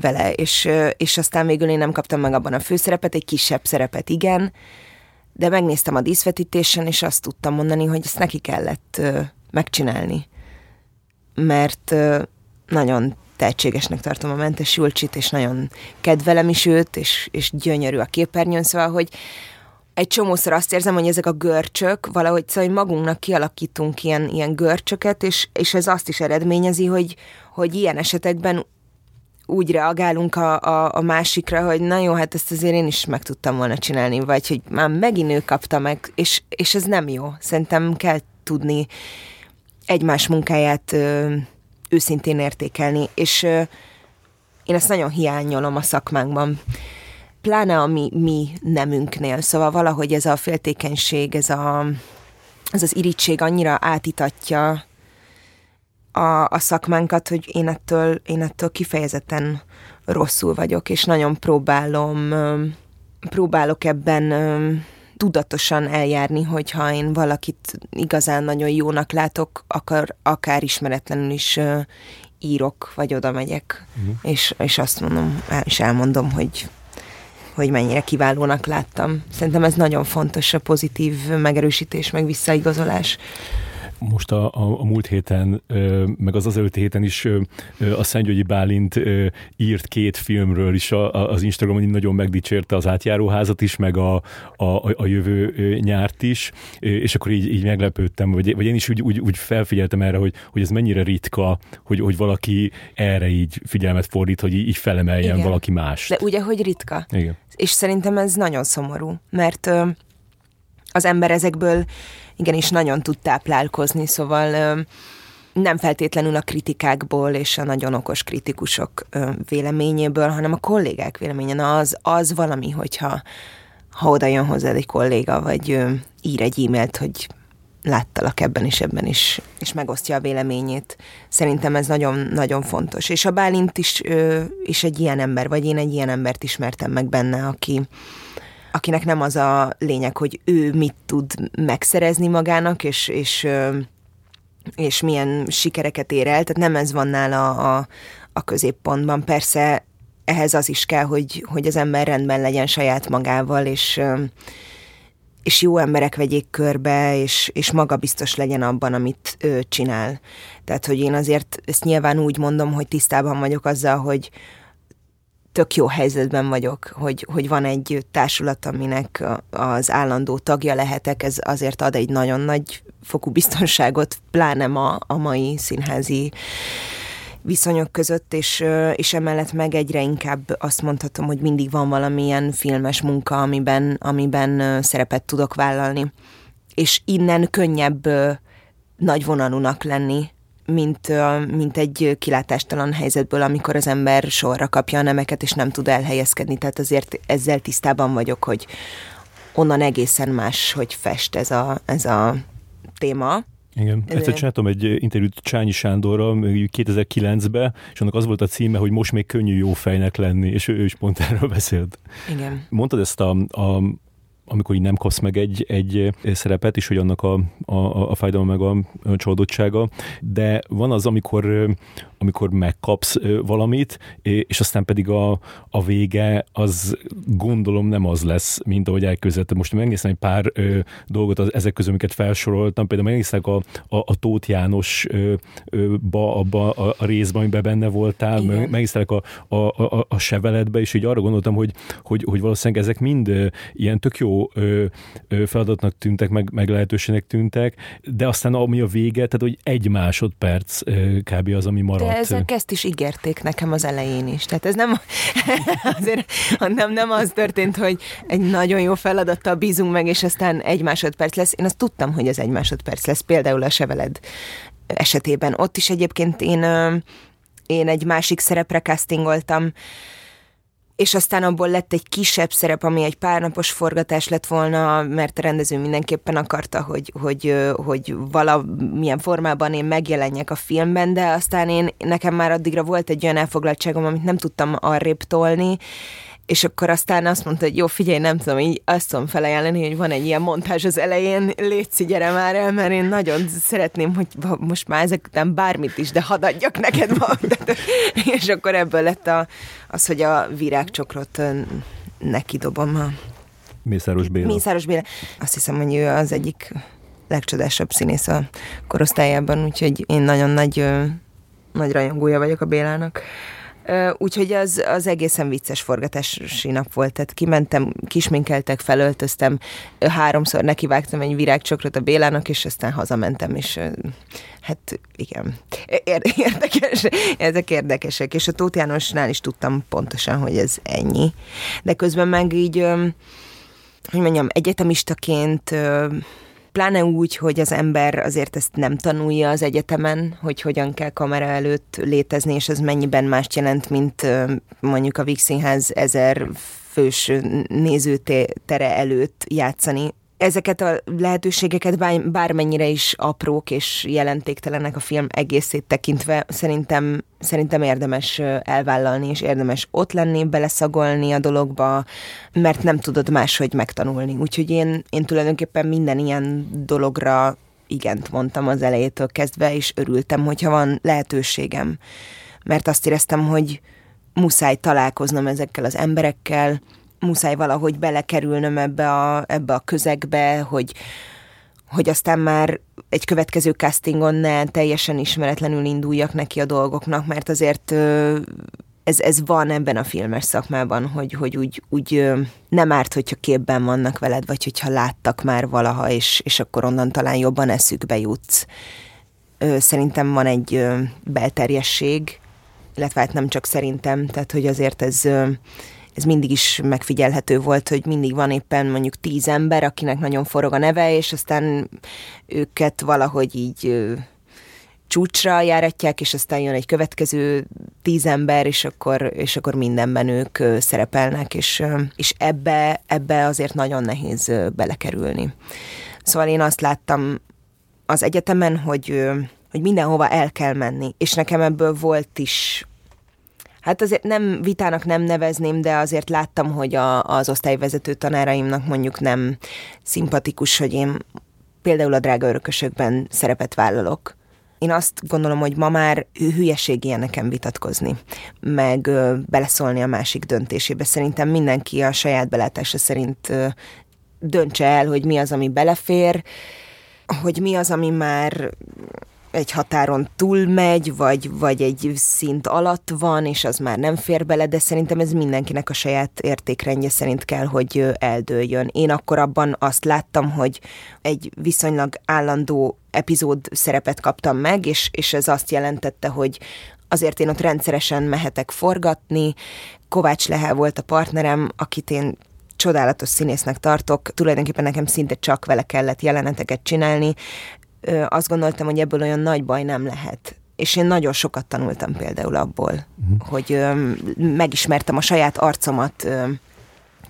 vele, és, és aztán végül én nem kaptam meg abban a főszerepet, egy kisebb szerepet, igen, de megnéztem a díszvetítésen, és azt tudtam mondani, hogy ezt neki kellett megcsinálni. Mert nagyon tehetségesnek tartom a Mentes Julcsit, és nagyon kedvelem is őt, és, és gyönyörű a képernyőn, szóval, hogy egy csomószor azt érzem, hogy ezek a görcsök valahogy, szóval magunknak kialakítunk ilyen, ilyen görcsöket, és, és ez azt is eredményezi, hogy, hogy ilyen esetekben úgy reagálunk a, a, a másikra, hogy na jó, hát ezt azért én is meg tudtam volna csinálni, vagy hogy már megint ő kapta meg, és, és ez nem jó. Szerintem kell tudni egymás munkáját ö, őszintén értékelni, és ö, én ezt nagyon hiányolom a szakmánkban. Pláne a mi, mi nemünknél, szóval valahogy ez a féltékenység, ez, a, ez az irigység annyira átítatja A, a szakmánkat, hogy én ettől, én ettől kifejezetten rosszul vagyok, és nagyon próbálom, próbálok ebben tudatosan eljárni, hogyha én valakit igazán nagyon jónak látok, akár, akár ismeretlenül is írok, vagy oda megyek, uh-huh. és, és azt mondom, és elmondom, hogy, hogy mennyire kiválónak láttam. Szerintem ez nagyon fontos, a pozitív megerősítés, meg visszaigazolás. Most a, a, a múlt héten, meg az azelőtti héten is a Szentgyörgyi Bálint írt két filmről is a, a, az Instagramon, nagyon megdicsérte az átjáróházat is, meg a, a, a jövő nyárt is, és akkor így, így meglepődtem, vagy, vagy én is úgy, úgy, úgy felfigyeltem erre, hogy, hogy ez mennyire ritka, hogy, hogy valaki erre így figyelmet fordít, hogy így felemeljen igen. valaki mást. De ugye, hogy ritka. Igen. És szerintem ez nagyon szomorú, mert az ember ezekből igenis nagyon tud táplálkozni, szóval nem feltétlenül a kritikákból és a nagyon okos kritikusok véleményéből, hanem a kollégák véleményen. Az, az valami, hogyha ha oda jön hozzád egy kolléga, vagy ír egy e-mailt, hogy láttalak ebben is, ebben is, és megosztja a véleményét. Szerintem ez nagyon-nagyon fontos. És a Bálint is, is egy ilyen ember, vagy én egy ilyen embert ismertem meg benne, aki... akinek nem az a lényeg, hogy ő mit tud megszerezni magának, és, és, és milyen sikereket ér el, tehát nem ez van nála a, a középpontban. Persze ehhez az is kell, hogy, hogy az ember rendben legyen saját magával, és, és jó emberek vegyék körbe, és, és magabiztos legyen abban, amit ő csinál. Tehát, hogy én azért ezt nyilván úgy mondom, hogy tisztában vagyok azzal, hogy tök jó helyzetben vagyok, hogy, hogy van egy társulat, aminek az állandó tagja lehetek, ez azért ad egy nagyon nagy fokú biztonságot, pláne ma a mai színházi viszonyok között, és, és emellett meg egyre inkább azt mondhatom, hogy mindig van valamilyen filmes munka, amiben, amiben szerepet tudok vállalni. És innen könnyebb nagyvonalúnak lenni, mint, mint egy kilátástalan helyzetből, amikor az ember sorra kapja a nemeket, és nem tud elhelyezkedni. Tehát azért ezzel tisztában vagyok, hogy onnan egészen más, hogy fest ez a, ez a téma. Igen. Egyszer csináltam egy interjút Csányi Sándorral kétezer-kilencben, és annak az volt a címe, hogy most még könnyű jó fejnek lenni, és ő, ő is pont erről beszélt. Igen. Mondtad ezt a... a amikor így nem kapsz meg egy, egy szerepet, és hogy annak a, a, a fájdalma meg a csalódottsága, de van az, amikor, amikor megkapsz valamit, és aztán pedig a, a vége, az gondolom nem az lesz, mint ahogy elképzeltem. Most megnéztem egy pár ö, dolgot az, ezek közül, amiket felsoroltam, például megnéztem a, a, a Tóth Jánosba, abba a, a részben, amiben benne voltál, megnéztem a, a, a, a Seveledbe, és így arra gondoltam, hogy, hogy, hogy valószínűleg ezek mind ilyen tök jó feladatnak tűntek, meg, meg lehetőségnek tűntek, de aztán ami a vége, tehát hogy egy másodperc kb. Az, ami maradt. De ezek ezt is ígérték nekem az elején is. Tehát ez nem, azért, nem, nem az történt, hogy egy nagyon jó feladattal bízunk meg, és aztán egy másodperc lesz. Én azt tudtam, hogy ez egy másodperc lesz. Például a Seveled esetében. Ott is egyébként én, én egy másik szerepre castingoltam, és aztán abból lett egy kisebb szerep, ami egy párnapos forgatás lett volna, mert a rendező mindenképpen akarta, hogy, hogy, hogy valamilyen formában én megjelenjek a filmben, de aztán én, nekem már addigra volt egy olyan elfoglaltságom, amit nem tudtam arrébb tolni, és akkor aztán azt mondta, hogy jó, figyelj, nem tudom, így azt tudom felajánlani, hogy van egy ilyen montázs az elején, létszi, gyere már el, mert én nagyon szeretném, hogy most már ezek után bármit is, de hadd adjak neked valamit. És akkor ebből lett a, az, hogy a virágcsokrot nekidobom a... Mészáros Béla. Mészáros Béla. Azt hiszem, hogy ő az egyik legcsodásabb színész a korosztályában, úgyhogy én nagyon nagy, nagy rajongója vagyok a Bélának. Úgyhogy az, az egészen vicces forgatási nap volt, tehát kimentem, kisminkeltek, felöltöztem, háromszor nekivágtam egy virágcsokrot a Bélának, és aztán hazamentem, és hát igen, érdekes, ezek érdekesek, és a Tóth Jánosnál is tudtam pontosan, hogy ez ennyi, de közben meg így, hogy mondjam, egyetemistaként, pláne úgy, hogy az ember azért ezt nem tanulja az egyetemen, hogy hogyan kell kamera előtt létezni, és ez mennyiben mást jelent, mint mondjuk a Vígszínház ezer fős nézőtere előtt játszani. Ezeket a lehetőségeket bármennyire is aprók és jelentéktelenek a film egészét tekintve, szerintem, szerintem érdemes elvállalni, és érdemes ott lenni, beleszagolni a dologba, mert nem tudod máshogy megtanulni. Úgyhogy én, én tulajdonképpen minden ilyen dologra igent mondtam az elejétől kezdve, és örültem, hogyha van lehetőségem. Mert azt éreztem, hogy muszáj találkoznom ezekkel az emberekkel, muszáj valahogy belekerülnöm ebbe a, ebbe a közegbe, hogy, hogy aztán már egy következő castingon ne teljesen ismeretlenül induljak neki a dolgoknak, mert azért ez, ez van ebben a filmes szakmában, hogy, hogy úgy, úgy nem árt, hogyha képben vannak veled, vagy hogyha láttak már valaha, és, és akkor onnan talán jobban eszükbe jutsz. Szerintem van egy belterjesség, illetve hát nem csak szerintem, tehát hogy azért ez... ez mindig is megfigyelhető volt, hogy mindig van éppen mondjuk tíz ember, akinek nagyon forog a neve, és aztán őket valahogy így ö, csúcsra járatják, és aztán jön egy következő tíz ember, és akkor, és akkor mindenben ők ö, szerepelnek, és, ö, és ebbe, ebbe azért nagyon nehéz ö, belekerülni. Szóval én azt láttam az egyetemen, hogy, ö, hogy mindenhova el kell menni, és nekem ebből volt is... Hát azért nem vitának nem nevezném, de azért láttam, hogy a, az osztályvezető tanáraimnak mondjuk nem szimpatikus, hogy én például a Drága Örökösökben szerepet vállalok. Én azt gondolom, hogy ma már hülyeség ilyen nekem vitatkozni, meg ö, beleszólni a másik döntésébe. Szerintem mindenki a saját belátása szerint ö, döntse el, hogy mi az, ami belefér, hogy mi az, ami már... egy határon túl megy, vagy, vagy egy szint alatt van, és az már nem fér bele, de szerintem ez mindenkinek a saját értékrendje szerint kell, hogy eldőljön. Én akkor abban azt láttam, hogy egy viszonylag állandó epizód szerepet kaptam meg, és, és ez azt jelentette, hogy azért én ott rendszeresen mehetek forgatni. Kovács Lehel volt a partnerem, akit én csodálatos színésznek tartok. Tulajdonképpen nekem szinte csak vele kellett jeleneteket csinálni, azt gondoltam, hogy ebből olyan nagy baj nem lehet. És én nagyon sokat tanultam például abból, uh-huh. hogy ö, megismertem a saját arcomat ö,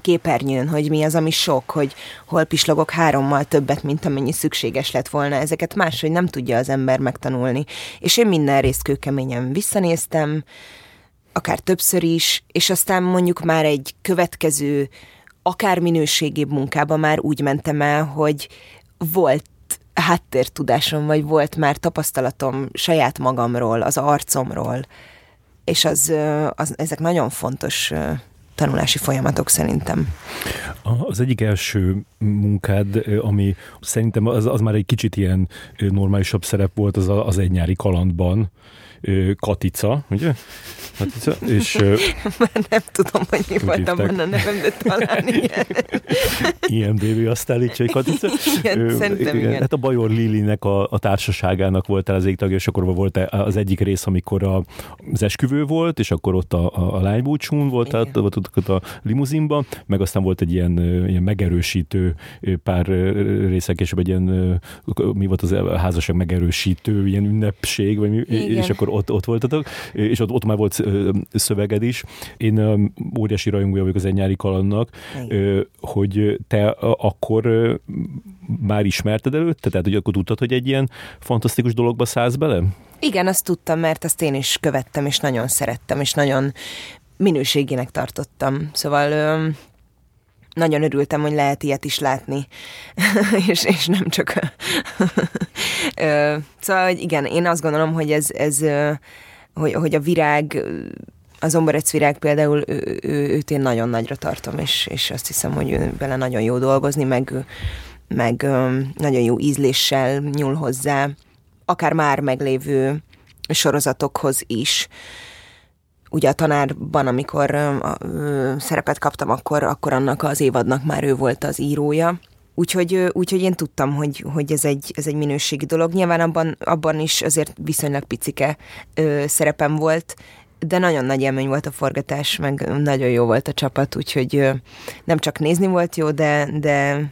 képernyőn, hogy mi az, ami sok, hogy hol pislogok hárommal többet, mint amennyi szükséges lett volna. Ezeket máshogy nem tudja az ember megtanulni. És én minden részt kőkeményen visszanéztem, akár többször is, és aztán mondjuk már egy következő, akár minőségébb munkába már úgy mentem el, hogy volt háttértudásom, vagy volt már tapasztalatom saját magamról, az arcomról, és az, az, ezek nagyon fontos tanulási folyamatok szerintem. Az egyik első munkád, ami szerintem az, az már egy kicsit ilyen normálisabb szerep volt, az a, az Egynyári Kalandban, Katica, ugye? Katica, és... Már nem tudom, hogy mi volt abban a nevem, de talán ilyen. Ilyen bébi, azt állítsa, hogy Katica. Igen, szerintem igen. Hát a Bajor Lilinek a, a társaságának voltál az égtagja, és akkor volt az egyik rész, amikor a, az esküvő volt, és akkor ott a, a, a lánybúcsún volt, ott, ott, ott, ott a limuzinban, meg aztán volt egy ilyen, ilyen megerősítő pár részek, később egy ilyen, mi volt az házasság megerősítő, ilyen ünnepség, vagy mi, és akkor Ott, ott voltatok, és ott, ott már volt szöveged is. Én óriási rajongója vagyok az Egynyári Kalandnak, igen. Hogy te akkor már ismerted előtte? Tehát, hogy akkor tudtad, hogy egy ilyen fantasztikus dologba szállsz bele? Igen, azt tudtam, mert azt én is követtem, és nagyon szerettem, és nagyon minőségének tartottam. Szóval... nagyon örültem, hogy lehet ilyet is látni, és, és nem csak... szóval, hogy igen, én azt gondolom, hogy ez, ez hogy, hogy a Virág, az Ombarec Virág például, ő, őt én nagyon nagyra tartom, és, és azt hiszem, hogy ő vele nagyon jó dolgozni, meg, meg nagyon jó ízléssel nyúl hozzá, akár már meglévő sorozatokhoz is. Ugye a Tanárban, amikor ö, ö, szerepet kaptam, akkor, akkor annak az évadnak már ő volt az írója. Úgyhogy, ö, úgyhogy én tudtam, hogy, hogy ez, egy, ez egy minőségi dolog. Nyilván abban, abban is azért viszonylag picike ö, szerepem volt, de nagyon nagy élmény volt a forgatás, meg nagyon jó volt a csapat, úgyhogy ö, nem csak nézni volt jó, de... de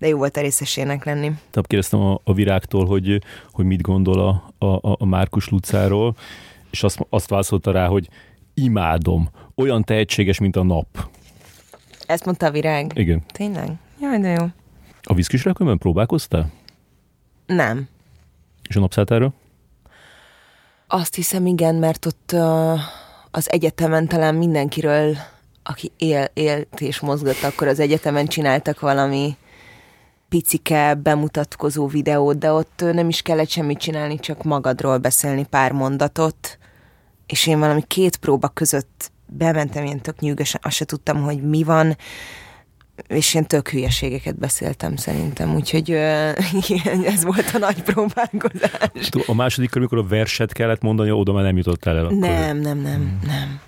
de jó volt a részesének lenni. Tehát kérdeztem a, a Virágtól, hogy, hogy mit gondol a, a, a Márkus Lucáról, és azt, azt válaszolta rá, hogy imádom, olyan tehetséges, mint a nap. Ezt mondta a Virág? Igen. Tényleg? Jaj, de jó. A Vízkisrákönyvben próbálkoztál? Nem. És a Napszálltáról? Azt hiszem, igen, mert ott uh, az egyetemen talán mindenkiről, aki él, élt és mozgott, akkor az egyetemen csináltak valami picike bemutatkozó videót, de ott nem is kellett semmit csinálni, csak magadról beszélni pár mondatot, és én valami két próba között bementem, ilyen tök nyűgösen, azt se tudtam, hogy mi van, és én tök hülyeségeket beszéltem szerintem, úgyhogy ö, ilyen, ez volt a nagy próbálkozás. A második kör, amikor a verset kellett mondani, oda már nem jutottál el. Nem, nem, nem, hmm. nem.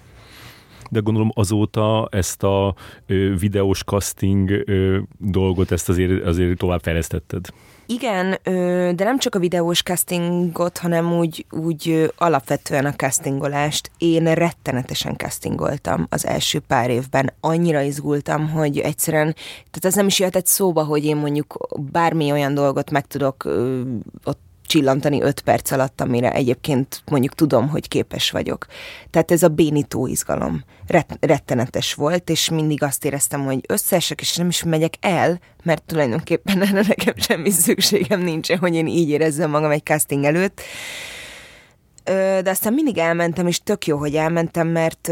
De gondolom azóta ezt a ö, videós casting ö, dolgot, ezt azért, azért tovább fejlesztetted. Igen, ö, de nem csak a videós castingot, hanem úgy, úgy ö, alapvetően a castingolást. Én rettenetesen castingoltam az első pár évben. Annyira izgultam, hogy egyszerűen, tehát ez nem is jöhetett szóba, hogy én mondjuk bármi olyan dolgot meg tudok ö, ott csillantani öt perc alatt, amire egyébként mondjuk tudom, hogy képes vagyok. Tehát ez a bénító izgalom Ret- rettenetes volt, és mindig azt éreztem, hogy összeesek, és nem is megyek el, mert tulajdonképpen erre nekem semmi szükségem nincsen, hogy én így érezzem magam egy casting előtt. De aztán mindig elmentem, és tök jó, hogy elmentem, mert,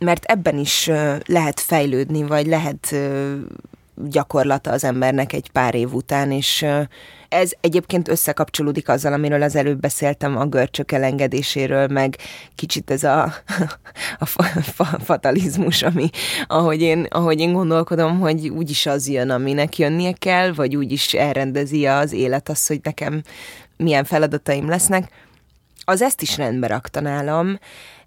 mert ebben is lehet fejlődni, vagy lehet gyakorlata az embernek egy pár év után, és ez egyébként összekapcsolódik azzal, amiről az előbb beszéltem, a görcsök elengedéséről, meg kicsit ez a, a fatalizmus, ami, ahogy én, ahogy én gondolkodom, hogy úgyis az jön, aminek jönnie kell, vagy úgyis elrendezi az élet azt, hogy nekem milyen feladataim lesznek. Az ezt is rendbe rakta nálam,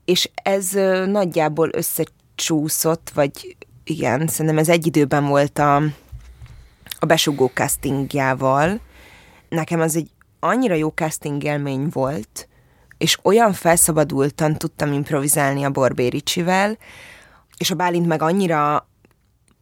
és ez nagyjából összecsúszott, vagy igen, szerintem ez egy időben volt a, a Besúgó castingjával. Nekem az egy annyira jó casting élmény volt, és olyan felszabadultan tudtam improvizálni a Borbély Ricsivel, és a Bálint meg annyira,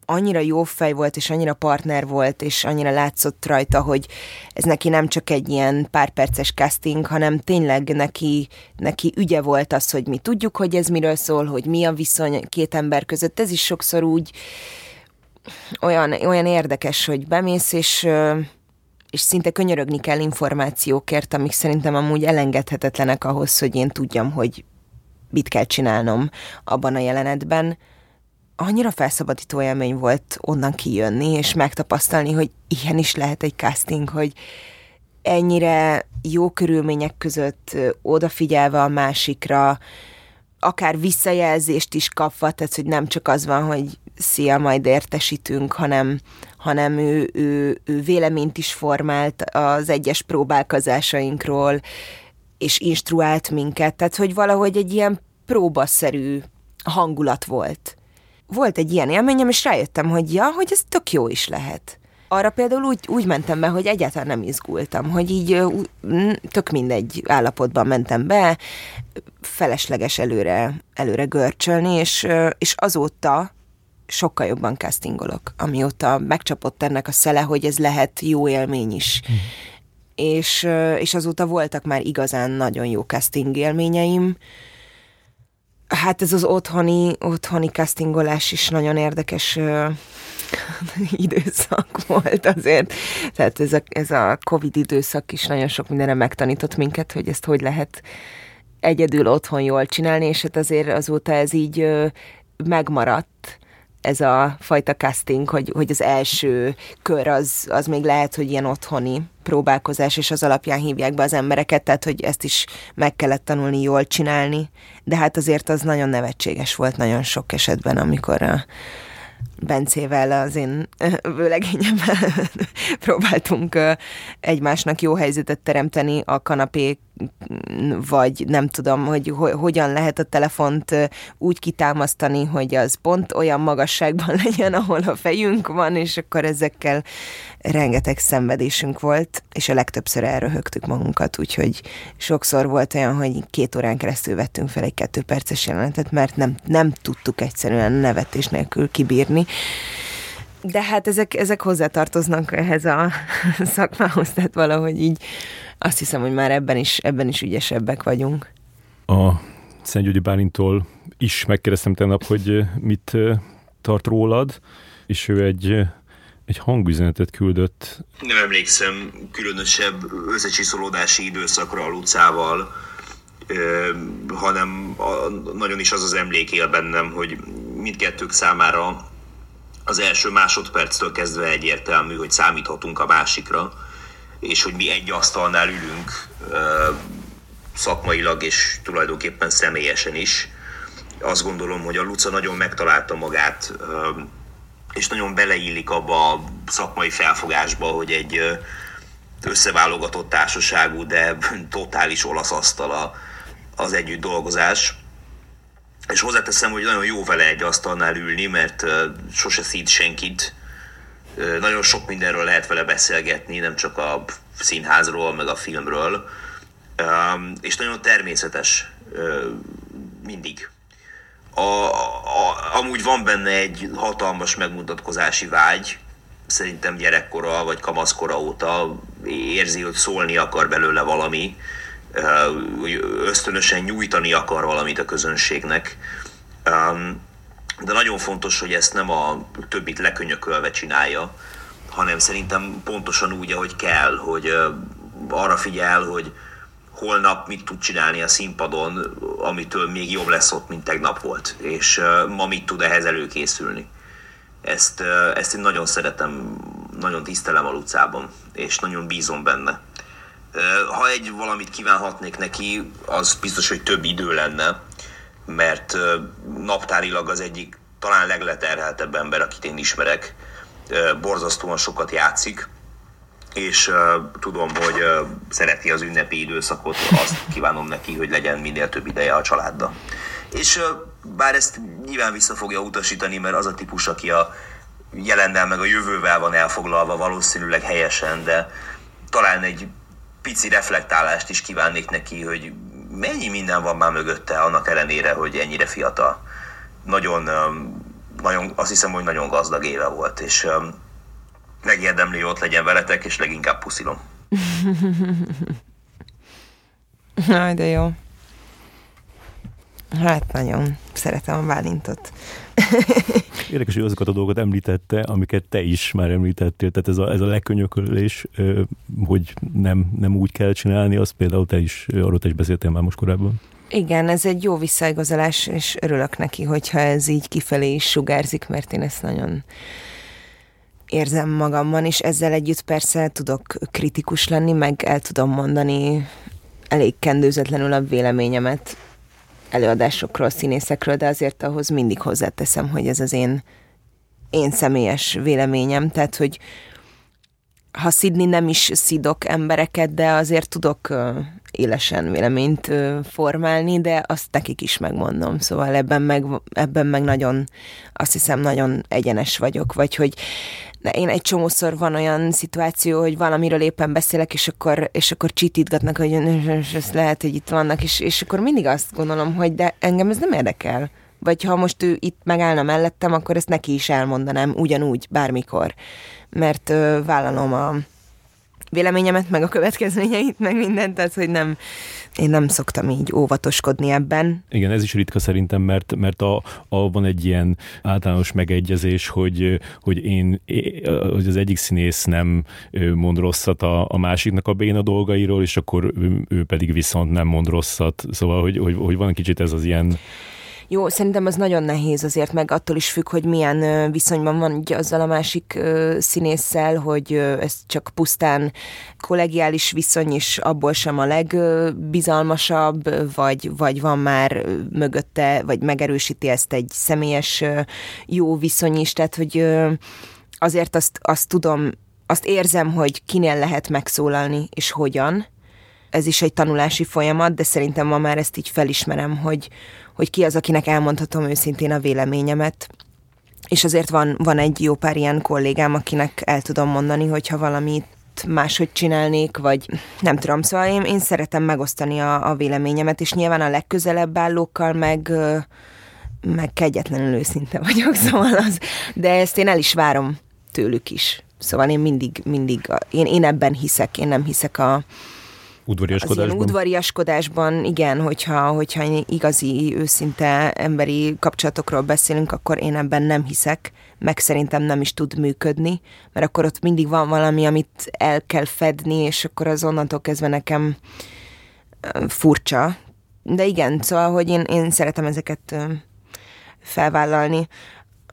annyira jó fej volt, és annyira partner volt, és annyira látszott rajta, hogy ez neki nem csak egy ilyen pár perces casting, hanem tényleg neki, neki ügye volt az, hogy mi tudjuk, hogy ez miről szól, hogy mi a viszony két ember között. Ez is sokszor úgy olyan, olyan érdekes, hogy bemész, és... és szinte könyörögni kell információkért, amik szerintem amúgy elengedhetetlenek ahhoz, hogy én tudjam, hogy mit kell csinálnom abban a jelenetben. Annyira felszabadító élmény volt onnan kijönni, és megtapasztalni, hogy ilyen is lehet egy casting, hogy ennyire jó körülmények között odafigyelve a másikra, akár visszajelzést is kapva, tehát hogy nem csak az van, hogy szia, majd értesítünk, hanem, hanem ő, ő, ő véleményt is formált az egyes próbálkozásainkról, és instruált minket, tehát hogy valahogy egy ilyen próbaszerű hangulat volt. Volt egy ilyen élményem, és rájöttem, hogy ja, hogy ez tök jó is lehet. Arra például úgy, úgy mentem be, hogy egyáltalán nem izgultam, hogy így tök mindegy állapotban mentem be, felesleges előre, előre görcsölni, és, és azóta sokkal jobban castingolok, amióta megcsapott ennek a szele, hogy ez lehet jó élmény is. Mm. És, és azóta voltak már igazán nagyon jó casting élményeim. Hát ez az otthoni, otthoni castingolás is nagyon érdekes időszak volt azért. Tehát ez a, ez a Covid időszak is nagyon sok mindenre megtanított minket, hogy ezt hogy lehet egyedül otthon jól csinálni, és hát azért azóta ez így megmaradt, ez a fajta casting, hogy, hogy az első kör az, az még lehet, hogy ilyen otthoni próbálkozás, és az alapján hívják be az embereket, tehát hogy ezt is meg kellett tanulni jól csinálni. De hát azért az nagyon nevetséges volt nagyon sok esetben, amikor a Bencével, az én vőlegényemmel próbáltunk egymásnak jó helyzetet teremteni a kanapé, vagy nem tudom, hogy hogyan lehet a telefont úgy kitámasztani, hogy az pont olyan magasságban legyen, ahol a fejünk van, és akkor ezekkel rengeteg szenvedésünk volt, és a legtöbbször elröhögtük magunkat, úgyhogy sokszor volt olyan, hogy két órán keresztül vettünk fel egy kettő perces jelenetet, mert nem, nem tudtuk egyszerűen nevetés nélkül kibírni. De hát ezek, ezek hozzátartoznak ehhez a szakmához, tehát valahogy így azt hiszem, hogy már ebben is, ebben is ügyesebbek vagyunk. A Szentgyörgyi Bálinttól is megkérdeztem tegnap, hogy mit tart rólad, és ő egy, egy hangüzenetet küldött. Nem emlékszem különösebb összecsiszolódási időszakra a Lucával, hanem nagyon is az az emlék él bennem, hogy mindkettők számára az első másodperctől kezdve egyértelmű, hogy számíthatunk a másikra, és hogy mi egy asztalnál ülünk szakmailag és tulajdonképpen személyesen is. Azt gondolom, hogy a Luca nagyon megtalálta magát és nagyon beleillik abba a szakmai felfogásba, hogy egy összeválogatott társaságú, de totális olasz asztal az együtt dolgozás. És hozzáteszem, hogy nagyon jó vele egy asztalnál ülni, mert sose szít senkit. Nagyon sok mindenről lehet vele beszélgetni, nem csak a színházról, meg a filmről. És nagyon természetes mindig. A, a, amúgy van benne egy hatalmas megmutatkozási vágy, szerintem gyerekkora vagy kamaszkora óta érzi, hogy szólni akar belőle valami, ösztönösen nyújtani akar valamit a közönségnek. De nagyon fontos, hogy ezt nem a többit lekönyökölve csinálja, hanem szerintem pontosan úgy, ahogy kell, hogy arra figyel, hogy holnap mit tud csinálni a színpadon, amitől még jobb lesz ott, mint tegnap volt, és ma mit tud ehhez előkészülni. Ezt, ezt én nagyon szeretem, nagyon tisztelem a Lucában, és nagyon bízom benne. Ha egy valamit kívánhatnék neki, az biztos, hogy több idő lenne, mert naptárilag az egyik talán legleterheltebb ember, akit én ismerek, borzasztóan sokat játszik, és tudom, hogy szereti az ünnepi időszakot, azt kívánom neki, hogy legyen minél több ideje a családdal. És bár ezt nyilván vissza fogja utasítani, mert az a típus, aki a jelennel meg a jövővel van elfoglalva, valószínűleg helyesen, de talán egy pici reflektálást is kívánnék neki, hogy mennyi minden van már mögötte, annak ellenére, hogy ennyire fiatal. Nagyon, nagyon azt hiszem, hogy nagyon gazdag éve volt, és megérdemli, hogy ott legyen veletek, és leginkább puszilom. Na, de jó. Hát nagyon szeretem a Bálintot. Érdekes, hogy azokat a dolgokat említette, amiket te is már említettél. Tehát ez a, ez a lekönyökölés, hogy nem, nem úgy kell csinálni, azt például te is, arról te is beszéltél már most korábban. Igen, ez egy jó visszaigazolás, és örülök neki, hogyha ez így kifelé is sugárzik, mert én ezt nagyon érzem magamban, és ezzel együtt persze tudok kritikus lenni, meg el tudom mondani elég kendőzetlenül a véleményemet előadásokról, színészekről, de azért ahhoz mindig hozzáteszem, hogy ez az én, én személyes véleményem. Tehát, hogy ha szidni nem is szidok embereket, de azért tudok élesen véleményt formálni, de azt nekik is megmondom. Szóval ebben meg, ebben meg nagyon, azt hiszem, nagyon egyenes vagyok. Vagy hogy de én egy csomószor van olyan szituáció, hogy valamiről éppen beszélek, és akkor, és akkor csitítgatnak, hogy ez lehet, hogy itt vannak, és, és akkor mindig azt gondolom, hogy de engem ez nem érdekel. Vagy ha most ő itt megállna mellettem, akkor ezt neki is elmondanám, ugyanúgy, bármikor. Mert ö, vállalom a véleményemet, meg a következményeit, meg mindent, tehát, hogy nem, én nem szoktam így óvatoskodni ebben. Igen, ez is ritka szerintem, mert, mert a, a van egy ilyen általános megegyezés, hogy, hogy, én, hogy az egyik színész nem mond rosszat a, a másiknak a béna dolgairól, és akkor ő, ő pedig viszont nem mond rosszat. Szóval, hogy, hogy, hogy van kicsit ez az ilyen... Jó, szerintem az nagyon nehéz azért, meg attól is függ, hogy milyen viszonyban van ugye azzal a másik színésszel, hogy ez csak pusztán kollegiális viszony, és abból sem a legbizalmasabb, vagy, vagy van már mögötte, vagy megerősíti ezt egy személyes jó viszony is, tehát hogy azért azt, azt tudom, azt érzem, hogy kinél lehet megszólalni, és hogyan. Ez is egy tanulási folyamat, de szerintem ma már ezt így felismerem, hogy hogy ki az, akinek elmondhatom őszintén a véleményemet. És azért van, van egy jó pár ilyen kollégám, akinek el tudom mondani, hogyha valamit máshogy csinálnék, vagy nem tudom. Szóval én, én szeretem megosztani a, a véleményemet, és nyilván a legközelebb állókkal meg, meg kegyetlenül őszinte vagyok, szóval az. De ezt én el is várom tőlük is. Szóval én mindig, mindig, én, én ebben hiszek, én nem hiszek a... Udvariaskodásban. udvariaskodásban, igen, hogyha, hogyha igazi, őszinte emberi kapcsolatokról beszélünk, akkor én ebben nem hiszek, meg szerintem nem is tud működni, mert akkor ott mindig van valami, amit el kell fedni, és akkor az onnantól kezdve nekem furcsa. De igen, szóval, hogy én, én szeretem ezeket felvállalni.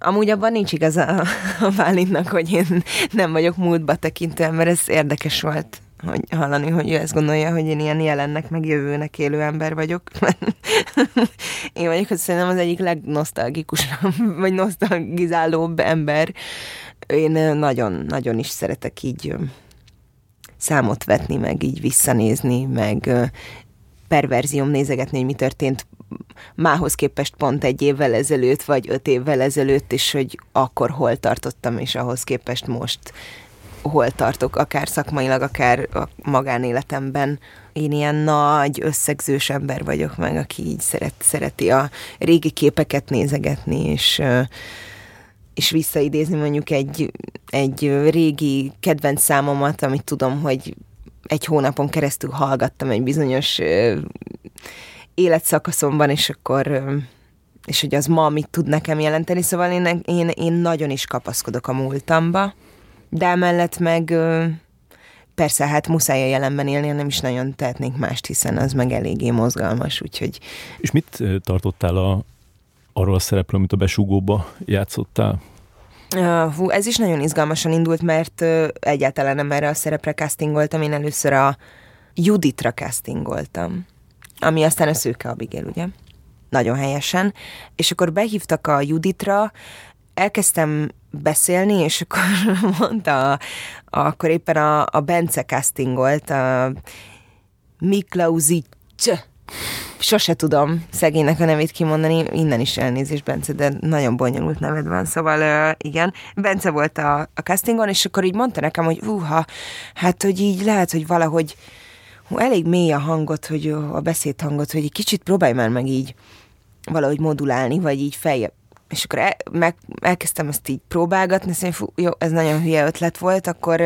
Amúgy abban nincs igaz a, a Bálintnak, hogy én nem vagyok múltba tekintően, mert ez érdekes volt. hogy hallani, hogy ő ezt gondolja, hogy én ilyen jelennek, meg jövőnek élő ember vagyok. Én vagyok, hogy szerintem az egyik legnosztalgikusabb, vagy nosztalgizálóbb ember. Én nagyon-nagyon is szeretek így számot vetni, meg így visszanézni, meg perverzióm nézegetni, hogy mi történt mához képest pont egy évvel ezelőtt, vagy öt évvel ezelőtt, és hogy akkor hol tartottam, és ahhoz képest most hol tartok, akár szakmailag, akár a magánéletemben. Én ilyen nagy, összegzős ember vagyok meg, aki így szeret, szereti a régi képeket nézegetni, és, és visszaidézni mondjuk egy, egy régi kedvenc számomat, amit tudom, hogy egy hónapon keresztül hallgattam egy bizonyos életszakaszomban, és akkor... és hogy az ma mit tud nekem jelenteni. Szóval én, én, én nagyon is kapaszkodok a múltamba, de emellett meg persze, hát muszáj a jelenben élni, nem is nagyon tehetnénk mást, hiszen az meg eléggé mozgalmas, úgyhogy... És mit tartottál a, arról a szereplő, amit a Besúgóba játszottál? Hú, ez is nagyon izgalmasan indult, mert egyáltalán nem erre a szerepre castingoltam, én először a Juditra castingoltam, ami aztán a Szőke Abigail, ugye? Nagyon helyesen. És akkor behívtak a Juditra, elkezdtem beszélni, és akkor mondta, a, akkor éppen a, a Bence castingolt, a Miklausics, sose tudom szegénynek a nevét kimondani, innen is elnézést, Bence, de nagyon bonyolult neved van, szóval uh, igen, Bence volt a, a castingon, és akkor így mondta nekem, hogy uha, hát, hogy így lehet, hogy valahogy hú, elég mély a hangot, hogy a beszédhangot, hogy egy kicsit próbálj már meg így valahogy modulálni, vagy így feljebb. És akkor el, meg, elkezdtem ezt így próbálgatni, és mondjam, jó, ez nagyon hülye ötlet volt, akkor,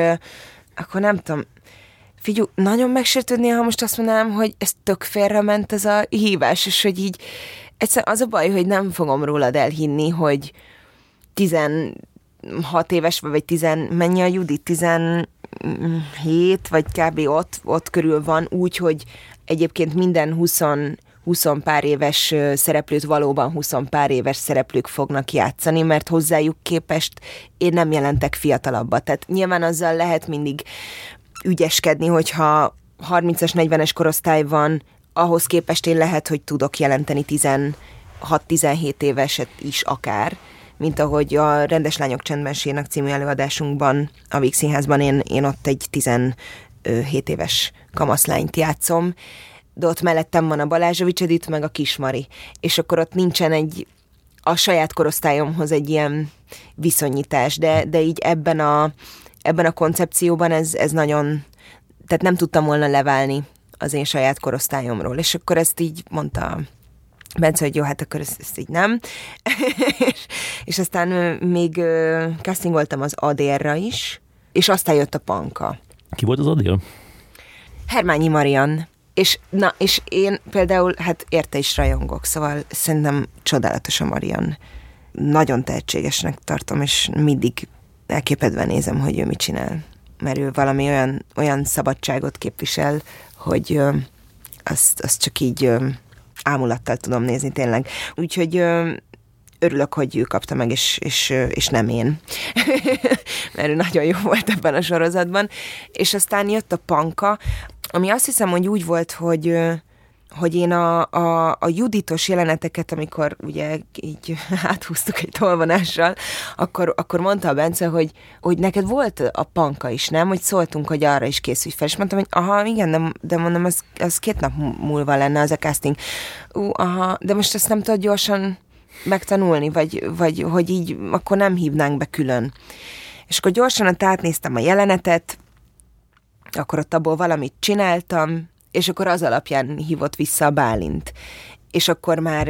akkor nem tudom, figyú, nagyon megsértődnél, ha most azt mondanám, hogy ez tök félre ment ez a hívás, és hogy így egyszerűen az a baj, hogy nem fogom rólad elhinni, hogy tizenhat éves, vagy tizen, mennyi a Judit, tizenhét, vagy kb. ott, ott körül van, úgyhogy egyébként minden huszon huszon pár éves szereplőt valóban huszon pár éves szereplők fognak játszani, mert hozzájuk képest én nem jelentek fiatalabbat. Tehát nyilván azzal lehet mindig ügyeskedni, hogyha harmincas, negyvenes korosztály van, ahhoz képest én lehet, hogy tudok jelenteni tizenhat-tizenhét éveset is akár, mint ahogy a Rendes Lányok Csendben Sírnak című előadásunkban, a Vígszínházban én, én ott egy tizenhét éves kamaszlányt játszom, de ott mellettem van a Balázsovics Edith, meg a Kismari. És akkor ott nincsen egy, a saját korosztályomhoz egy ilyen viszonyítás, de, de így ebben a, ebben a koncepcióban ez, ez nagyon, tehát nem tudtam volna leválni az én saját korosztályomról. És akkor ezt így mondta Bence, hogy jó, hát akkor ezt, ezt így nem. és, és aztán még castingoltam az Adélra is, és aztán jött a Panka. Ki volt az Adél? Hermányi Marián. És, na, és én például, hát érte is rajongok, szóval szerintem csodálatos a Marian. Nagyon tehetségesnek tartom, és mindig elképedve nézem, hogy ő mit csinál. Mert ő valami olyan, olyan szabadságot képvisel, hogy ö, azt, azt csak így ö, ámulattal tudom nézni tényleg. Úgyhogy ö, örülök, hogy ő kapta meg, és, és, és nem én. Mert ő nagyon jó volt ebben a sorozatban. És aztán jött a Panka, ami azt hiszem, hogy úgy volt, hogy, hogy én a, a, a Juditos jeleneteket, amikor ugye így áthúztuk egy tolvonással, akkor, akkor mondta a Bence, hogy, hogy neked volt a Panka is, nem? Hogy szóltunk, hogy arra is készülj fel. És mondtam, hogy aha, igen, de, de mondom, az, az két nap múlva lenne az a casting. Ú, aha, de most ezt nem tudod gyorsan megtanulni, vagy, vagy hogy így akkor nem hívnánk be külön. És akkor gyorsan ott átnéztem a jelenetet, akkor ott abból valamit csináltam, és akkor az alapján hívott vissza a Bálint. És akkor már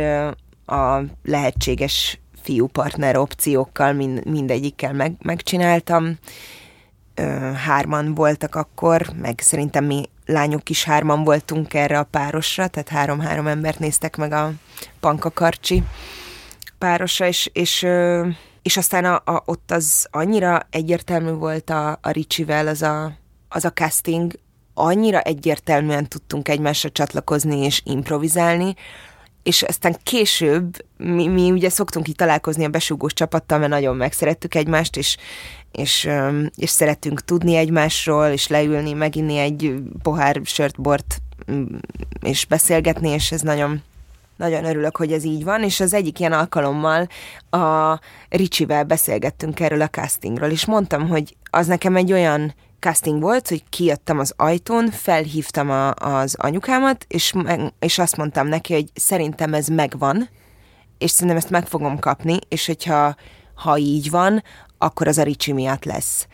a lehetséges fiúpartner opciókkal mind, mindegyikkel meg, megcsináltam. Hárman voltak akkor, meg szerintem mi lányok is hárman voltunk erre a párosra, tehát három-három embert néztek meg a Panka Karcsi párosra, és, és, és aztán a, a, ott az annyira egyértelmű volt a, a Ricsivel az a az a casting, annyira egyértelműen tudtunk egymásra csatlakozni és improvizálni, és aztán később mi, mi ugye szoktunk így találkozni a besúgós csapattal, mert nagyon megszerettük egymást, és, és, és szerettünk tudni egymásról, és leülni, meginni egy pohár sört, bort, és beszélgetni, és ez nagyon... Nagyon örülök, hogy ez így van, és az egyik ilyen alkalommal a Ricsivel beszélgettünk erről a castingról, és mondtam, hogy az nekem egy olyan casting volt, hogy kijöttem az ajtón, felhívtam a, az anyukámat, és, és azt mondtam neki, hogy szerintem ez megvan, és szerintem ezt meg fogom kapni, és hogyha ha így van, akkor az a Ricsi miatt lesz.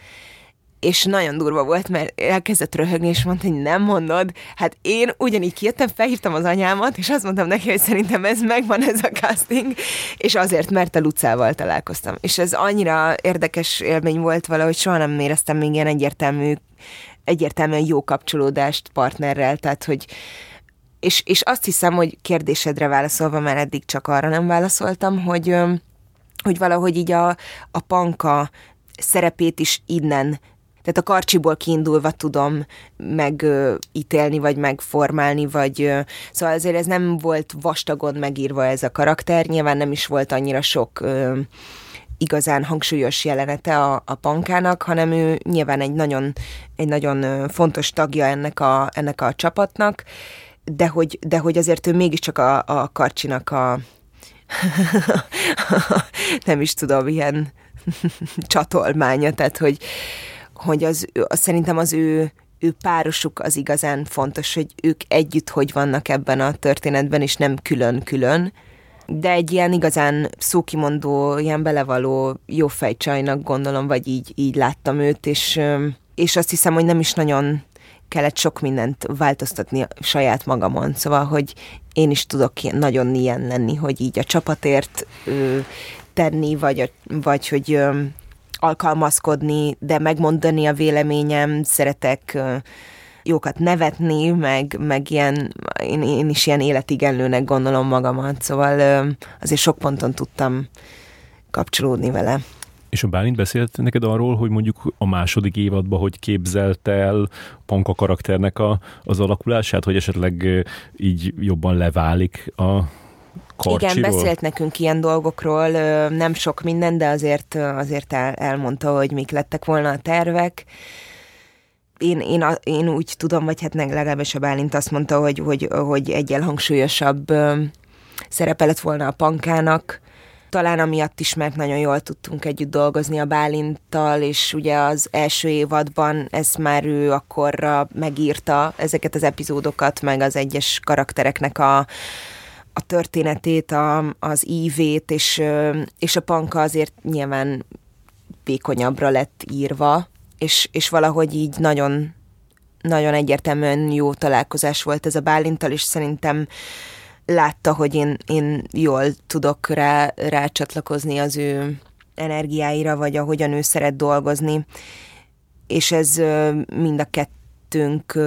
És nagyon durva volt, mert elkezdett röhögni, és mondta, hogy nem mondod. Hát én ugyanígy kijöttem, felhívtam az anyámat, és azt mondtam neki, hogy szerintem ez megvan, ez a casting, és azért, mert a Lucával találkoztam. És ez annyira érdekes élmény volt valahogy, soha nem éreztem még ilyen egyértelmű, egyértelműen jó kapcsolódást partnerrel, tehát hogy és, és azt hiszem, hogy kérdésedre válaszolva, mert eddig csak arra nem válaszoltam, hogy, hogy valahogy így a, a Panka szerepét is innen, tehát a Karcsiból kiindulva tudom megítélni, vagy megformálni, vagy... Ö, szóval azért ez nem volt vastagon megírva ez a karakter, nyilván nem is volt annyira sok ö, igazán hangsúlyos jelenete a, a Pankának, hanem ő nyilván egy nagyon, egy nagyon fontos tagja ennek a, ennek a csapatnak, de hogy, de hogy azért ő mégiscsak a, a Karcsinak a... nem is tudom, ilyen csatolmánya, tehát hogy... hogy az, az, szerintem az ő, ő párosuk az igazán fontos, hogy ők együtt hogy vannak ebben a történetben, és nem külön-külön, de egy ilyen igazán szókimondó, ilyen belevaló jófejcsajnak gondolom, vagy így, így láttam őt, és, és azt hiszem, hogy nem is nagyon kellett sok mindent változtatni saját magamon, szóval, hogy én is tudok ilyen, nagyon ilyen lenni, hogy így a csapatért ö, tenni, vagy, a, vagy hogy... Ö, alkalmazkodni, de megmondani a véleményem, szeretek jókat nevetni, meg, meg ilyen, én, én is ilyen életigenlőnek gondolom magamat, szóval azért sok ponton tudtam kapcsolódni vele. És a Bálint beszélt neked arról, hogy mondjuk a második évadban, hogy képzelte el Panka karakternek a, az alakulását, hogy esetleg így jobban leválik a Karcsiról? Igen, beszélt nekünk ilyen dolgokról, nem sok minden, de azért, azért el, elmondta, hogy mik lettek volna a tervek. Én, én, én úgy tudom, vagy hát legalábbis a Bálint azt mondta, hogy, hogy, hogy egyel hangsúlyosabb szerepe lett volna a Pankának. Talán amiatt is, mert nagyon jól tudtunk együtt dolgozni a Bálinttal, és ugye az első évadban ezt már ő akkorra megírta ezeket az epizódokat, meg az egyes karaktereknek a a történetét, a, az ívét, és, és a Panka azért nyilván vékonyabbra lett írva, és, és valahogy így nagyon, nagyon egyértelműen jó találkozás volt ez a Bálinttal, és szerintem látta, hogy én, én jól tudok rá, rá csatlakozni az ő energiáira, vagy ahogyan ő szeret dolgozni, és ez mind a kettőnk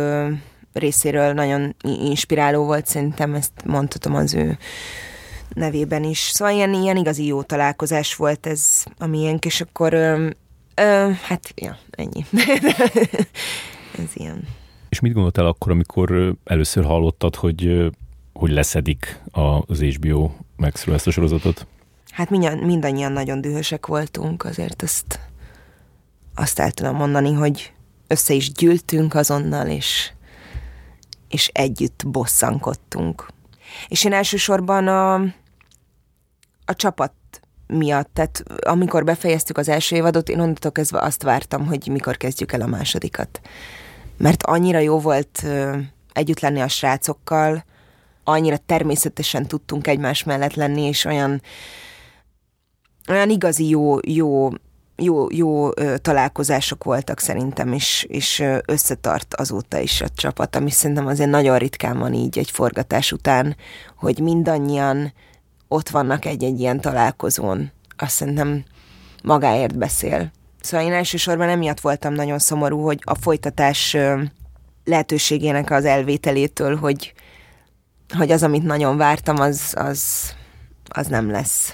részéről nagyon inspiráló volt, szerintem ezt mondhatom az ő nevében is. Szóval ilyen, ilyen igazi jó találkozás volt ez a miénk, és akkor ö, ö, hát, ja, ennyi. Ez ilyen. És mit gondoltál akkor, amikor először hallottad, hogy, hogy leszedik az há bé o Maxről ezt a sorozatot? Hát mindannyian nagyon dühösek voltunk, azért azt, azt el tudom mondani, hogy össze is gyűltünk azonnal, és és együtt bosszankodtunk. És én elsősorban a, a csapat miatt, tehát amikor befejeztük az első évadot, én onnantól kezdve azt vártam, hogy mikor kezdjük el a másodikat. Mert annyira jó volt együtt lenni a srácokkal, annyira természetesen tudtunk egymás mellett lenni, és olyan, olyan igazi jó, jó, jó, jó ö, találkozások voltak szerintem, és, és összetart azóta is a csapat, ami szerintem azért nagyon ritkán van így egy forgatás után, hogy mindannyian ott vannak egy-egy ilyen találkozón. Azt szerintem magáért beszél. Szóval én elsősorban emiatt voltam nagyon szomorú, hogy a folytatás ö, lehetőségének az elvételétől, hogy, hogy az, amit nagyon vártam, az, az, az nem lesz.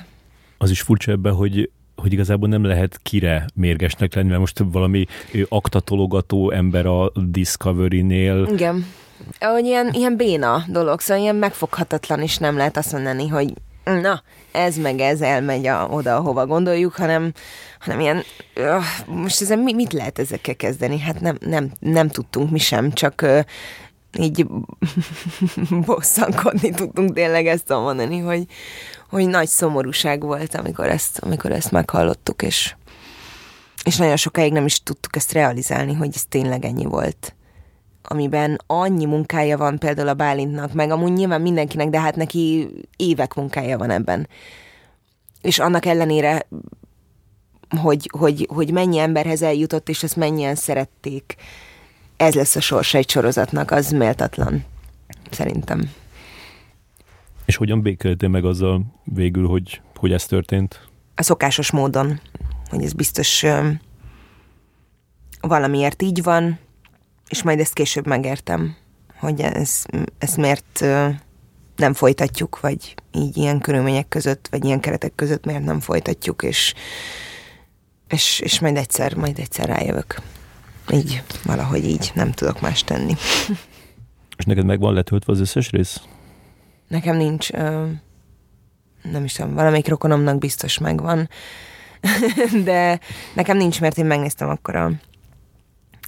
Az is furcsa ebben, hogy hogy igazából nem lehet kire mérgesnek lenni, mert most valami aktatologató ember a Discovery-nél, igen, hogy ilyen, ilyen béna dolog, szóval ilyen megfoghatatlan is nem lehet azt mondani, hogy na, ez meg ez elmegy a, oda, ahova gondoljuk, hanem, hanem ilyen, ö, most ezen mi, mit lehet ezekkel kezdeni? Hát nem, nem, nem tudtunk mi sem, csak ö, így bosszankodni tudtunk, tényleg ezt mondani, hogy, hogy nagy szomorúság volt, amikor ezt, amikor ezt meghallottuk, és, és nagyon sokáig nem is tudtuk ezt realizálni, hogy ez tényleg ennyi volt. Amiben annyi munkája van például a Bálintnak, meg amúgy nyilván mindenkinek, de hát neki évek munkája van ebben. És annak ellenére, hogy, hogy, hogy mennyi emberhez eljutott, és ezt mennyien szerették, ez lesz a sorsa egy sorozatnak, az méltatlan, szerintem. És hogyan békéltél meg azzal végül, hogy, hogy ez történt? A szokásos módon, hogy ez biztos um, valamiért így van, és majd ezt később megértem, hogy ezt, ezt miért nem folytatjuk, vagy így ilyen körülmények között, vagy ilyen keretek között miért nem folytatjuk, és, és, és majd egyszer, majd egyszer rájövök. Így, valahogy így, nem tudok más tenni. És neked meg van letöltve az összes rész? Nekem nincs, nem is tudom, valamelyik rokonomnak biztos megvan, de nekem nincs, mert én megnéztem akkor a,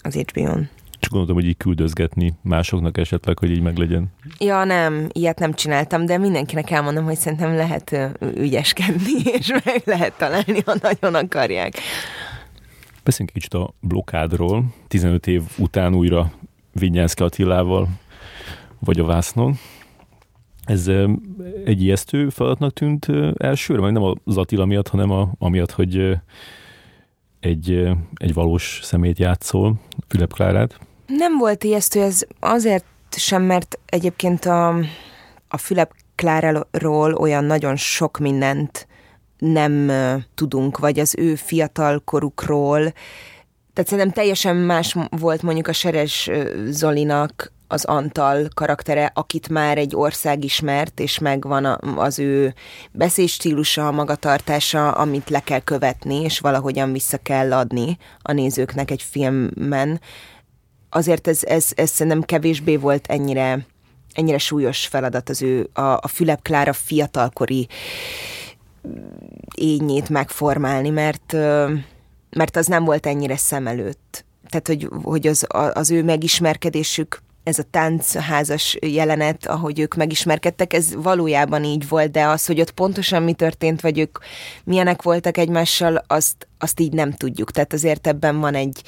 az há bé ó-n. Csak gondoltam, hogy így küldözgetni másoknak esetleg, hogy így meglegyen. Ja, nem, ilyet nem csináltam, de mindenkinek elmondom, hogy szerintem lehet ügyeskedni, és meg lehet találni, ha nagyon akarják. Beszéljünk kicsit a Blokádról. tizenöt év után újra Vidnyánszky Attilával vagy a Vásznon. Ez egy ijesztő feladatnak tűnt elsőre, vagy nem az Attila miatt, hanem a, amiatt, hogy egy, egy valós személyt játszol, Fülep Klárát. Nem volt ijesztő ez azért sem, mert egyébként a, a Fülep Kláráról olyan nagyon sok mindent nem tudunk, vagy az ő fiatalkorukról. Tehát szerintem teljesen más volt mondjuk a Seres Zolinak az Antal karaktere, akit már egy ország ismert, és megvan az ő beszédstílusa, a magatartása, amit le kell követni, és valahogyan vissza kell adni a nézőknek egy filmben. Azért ez, ez, ez szerintem kevésbé volt ennyire, ennyire súlyos feladat az ő, a, a Fülep Klára fiatalkori énjét megformálni, mert, mert az nem volt ennyire szem előtt. Tehát, hogy, hogy az, az ő megismerkedésük, ez a táncházas jelenet, ahogy ők megismerkedtek, ez valójában így volt, de az, hogy ott pontosan mi történt, vagy ők milyenek voltak egymással, azt, azt így nem tudjuk. Tehát azért ebben van egy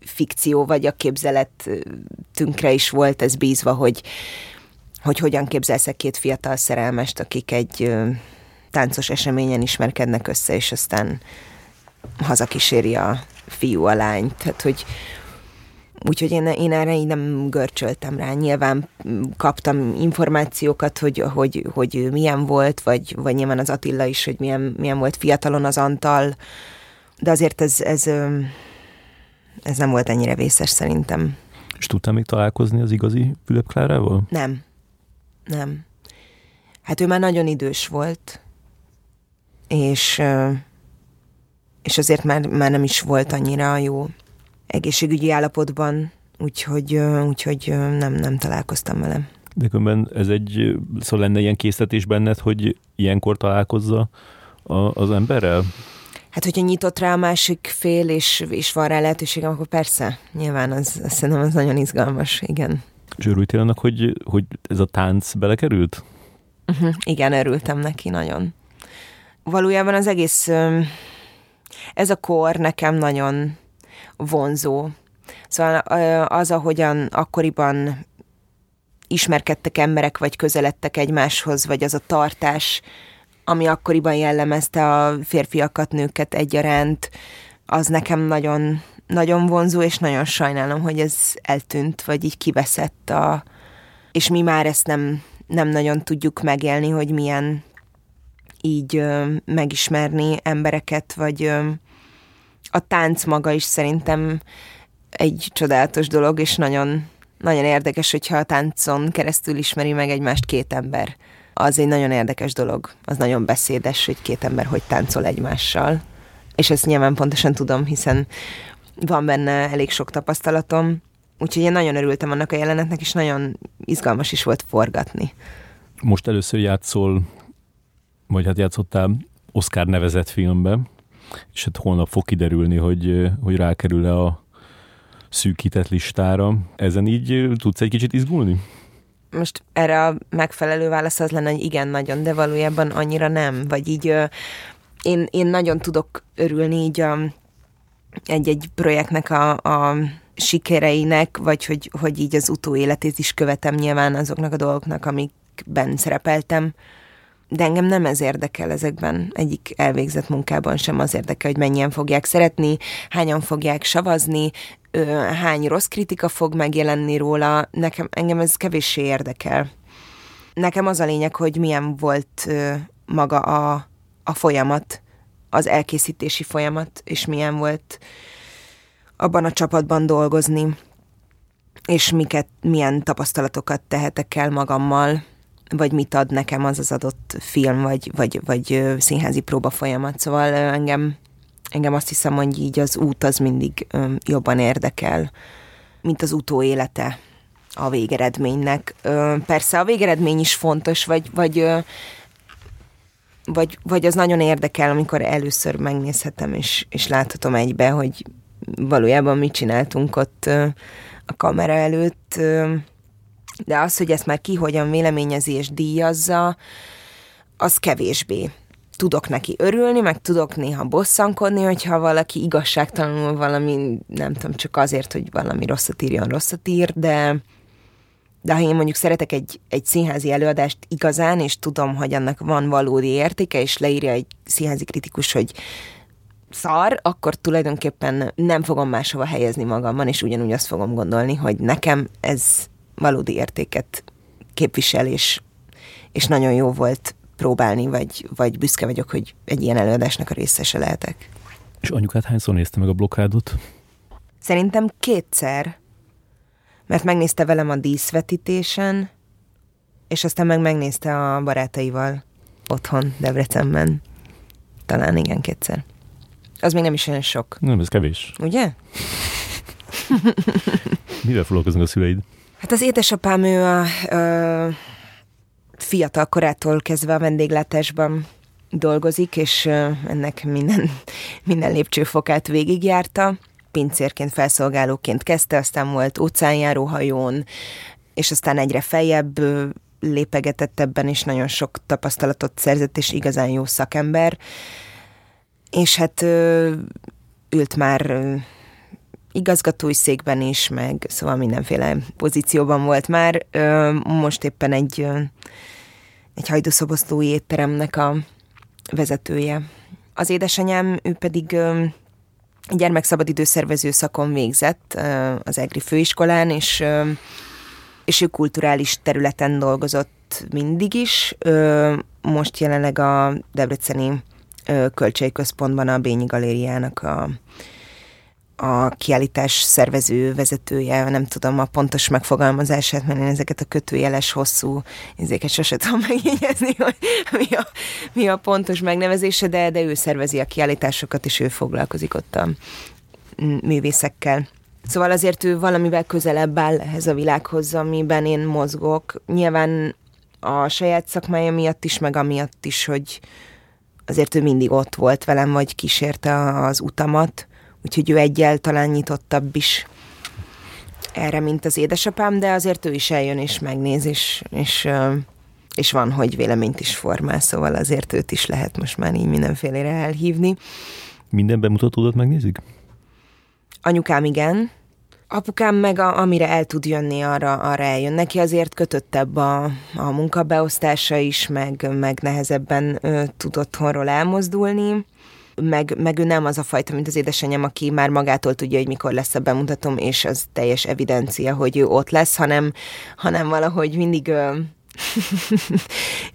fikció, vagy a képzeletünkre is volt ez bízva, hogy, hogy hogyan képzelsz két fiatal szerelmest, akik egy táncos eseményen ismerkednek össze, és aztán hazakíséri a fiú a lányt. Tehát, hogy úgyhogy én, én erre így nem görcsöltem rá. Nyilván kaptam információkat, hogy, hogy, hogy milyen volt, vagy, vagy nyilván az Attila is, hogy milyen, milyen volt fiatalon az Antal, de azért ez, ez, ez nem volt ennyire vészes szerintem. És tudtál még találkozni az igazi Fülep Klárával? Nem. Nem. Hát ő már nagyon idős volt, és, és azért már, már nem is volt annyira jó egészségügyi állapotban, úgyhogy, úgyhogy nem, nem találkoztam vele. De különben ez egy, szóval lenne ilyen késztetés benned, hogy ilyenkor találkozza a, az emberrel? Hát, hogyha nyitott rá a másik fél, és, és van rá lehetőségem, akkor persze, nyilván az, azt szerintem az nagyon izgalmas, igen. És örültél annak, hogy, hogy ez a tánc belekerült? Uh-huh. Igen, örültem neki nagyon. Valójában az egész, ez a kor nekem nagyon vonzó. Szóval az, ahogyan akkoriban ismerkedtek emberek, vagy közeledtek egymáshoz, vagy az a tartás, ami akkoriban jellemezte a férfiakat, nőket egyaránt, az nekem nagyon, nagyon vonzó, és nagyon sajnálom, hogy ez eltűnt, vagy így kiveszett a... És mi már ezt nem, nem nagyon tudjuk megélni, hogy milyen így ö, megismerni embereket, vagy... Ö, a tánc maga is szerintem egy csodálatos dolog, és nagyon, nagyon érdekes, hogyha a táncon keresztül ismeri meg egymást két ember. Az egy nagyon érdekes dolog, az nagyon beszédes, hogy két ember hogy táncol egymással. És ezt nyilván pontosan tudom, hiszen van benne elég sok tapasztalatom, Úgyhogy én nagyon örültem annak a jelenetnek, és nagyon izgalmas is volt forgatni. Most először játszol, vagy hát játszottál Oscar nevezett filmbe, és hát holnap fog kiderülni, hogy, hogy rákerül-e a szűkített listára. Ezen így tudsz egy kicsit izgulni? Most erre a megfelelő válasz az lenne, hogy igen, nagyon, de valójában annyira nem. Vagy így én, én nagyon tudok örülni így a, egy-egy projektnek a, a sikereinek, vagy hogy, hogy így az utóéletét is követem nyilván azoknak a dolgoknak, amikben szerepeltem. De engem nem ez érdekel ezekben, egyik elvégzett munkában sem az érdekel, hogy mennyien fogják szeretni, hányan fogják szavazni, hány rossz kritika fog megjelenni róla, nekem, engem ez kevéssé érdekel. Nekem az a lényeg, hogy milyen volt maga a, a folyamat, az elkészítési folyamat, és milyen volt abban a csapatban dolgozni, és miket, milyen tapasztalatokat tehetek el magammal, vagy mit ad nekem az az adott film, vagy, vagy, vagy színházi próba folyamat. Szóval engem, engem azt hiszem, hogy így az út az mindig jobban érdekel, mint az utóélete a végeredménynek. Persze a végeredmény is fontos, vagy, vagy, vagy, vagy az nagyon érdekel, amikor először megnézhetem, és, és láthatom egybe, hogy valójában mit csináltunk ott a kamera előtt. De az, hogy ezt már ki hogyan véleményezi és díjazza, az kevésbé. Tudok neki örülni, meg tudok néha bosszankodni, hogyha valaki igazságtalanul valami, nem tudom, csak azért, hogy valami rosszat írjon, rosszat ír, de, de ha én mondjuk szeretek egy, egy színházi előadást igazán, és tudom, hogy annak van valódi értéke, és leírja egy színházi kritikus, hogy szar, akkor tulajdonképpen nem fogom máshova helyezni magamban, és ugyanúgy azt fogom gondolni, hogy nekem ez valódi értéket képvisel, és, és nagyon jó volt próbálni, vagy, vagy büszke vagyok, hogy egy ilyen előadásnak a részese lehetek. És anyukát hányszor nézte meg a Blokádot? Szerintem kétszer, mert megnézte velem a díszvetítésen, és aztán meg megnézte a barátaival otthon, Debrecenben. Talán igen, kétszer. Az még nem is olyan sok. Nem, ez kevés. Ugye? Mivel foglalkoznak a szüleid? Hát az édesapám, ő a, a fiatal korától kezdve a vendéglátásban dolgozik, és ennek minden, minden lépcsőfokát végigjárta. Pincérként, felszolgálóként kezdte, aztán volt óceánjáróhajón, és aztán egyre feljebb lépegetett ebben, és nagyon sok tapasztalatot szerzett, és igazán jó szakember. És hát ült már igazgatói székben is, meg szóval mindenféle pozícióban volt már. Most éppen egy, egy hajdúszoboszlói étteremnek a vezetője. Az édesanyám, ő pedig gyermekszabadidőszervező szakon végzett az EGRI főiskolán, és, és ő kulturális területen dolgozott mindig is. Most jelenleg a debreceni Költségi Központban a Bényi Galériának a, a kiállítás szervező vezetője, nem tudom a pontos megfogalmazását, mert én ezeket a kötőjeles hosszú izéket sose tudom megjegyezni, hogy mi a, mi a pontos megnevezése, de, de ő szervezi a kiállításokat, és ő foglalkozik ott a művészekkel. Szóval azért ő valamivel közelebb áll ehhez a világhoz, amiben én mozgok. Nyilván a saját szakmája miatt is, meg amiatt is, hogy azért ő mindig ott volt velem, vagy kísérte az utamat, úgyhogy ő egyel talán nyitottabb is erre, mint az édesapám, de azért ő is eljön és megnéz, és, és, és van, hogy véleményt is formál, szóval azért őt is lehet most már így mindenfélére elhívni. Minden bemutatódat megnézik? Anyukám igen. Apukám meg a, amire el tud jönni, arra, arra eljön. Neki azért kötöttebb a, a munkabeosztása is, meg, meg nehezebben ö, tud otthonról elmozdulni, meg, meg ő nem az a fajta, mint az édesanyám, aki már magától tudja, hogy mikor lesz a bemutatom, és az teljes evidencia, hogy ő ott lesz, hanem, hanem valahogy mindig ö,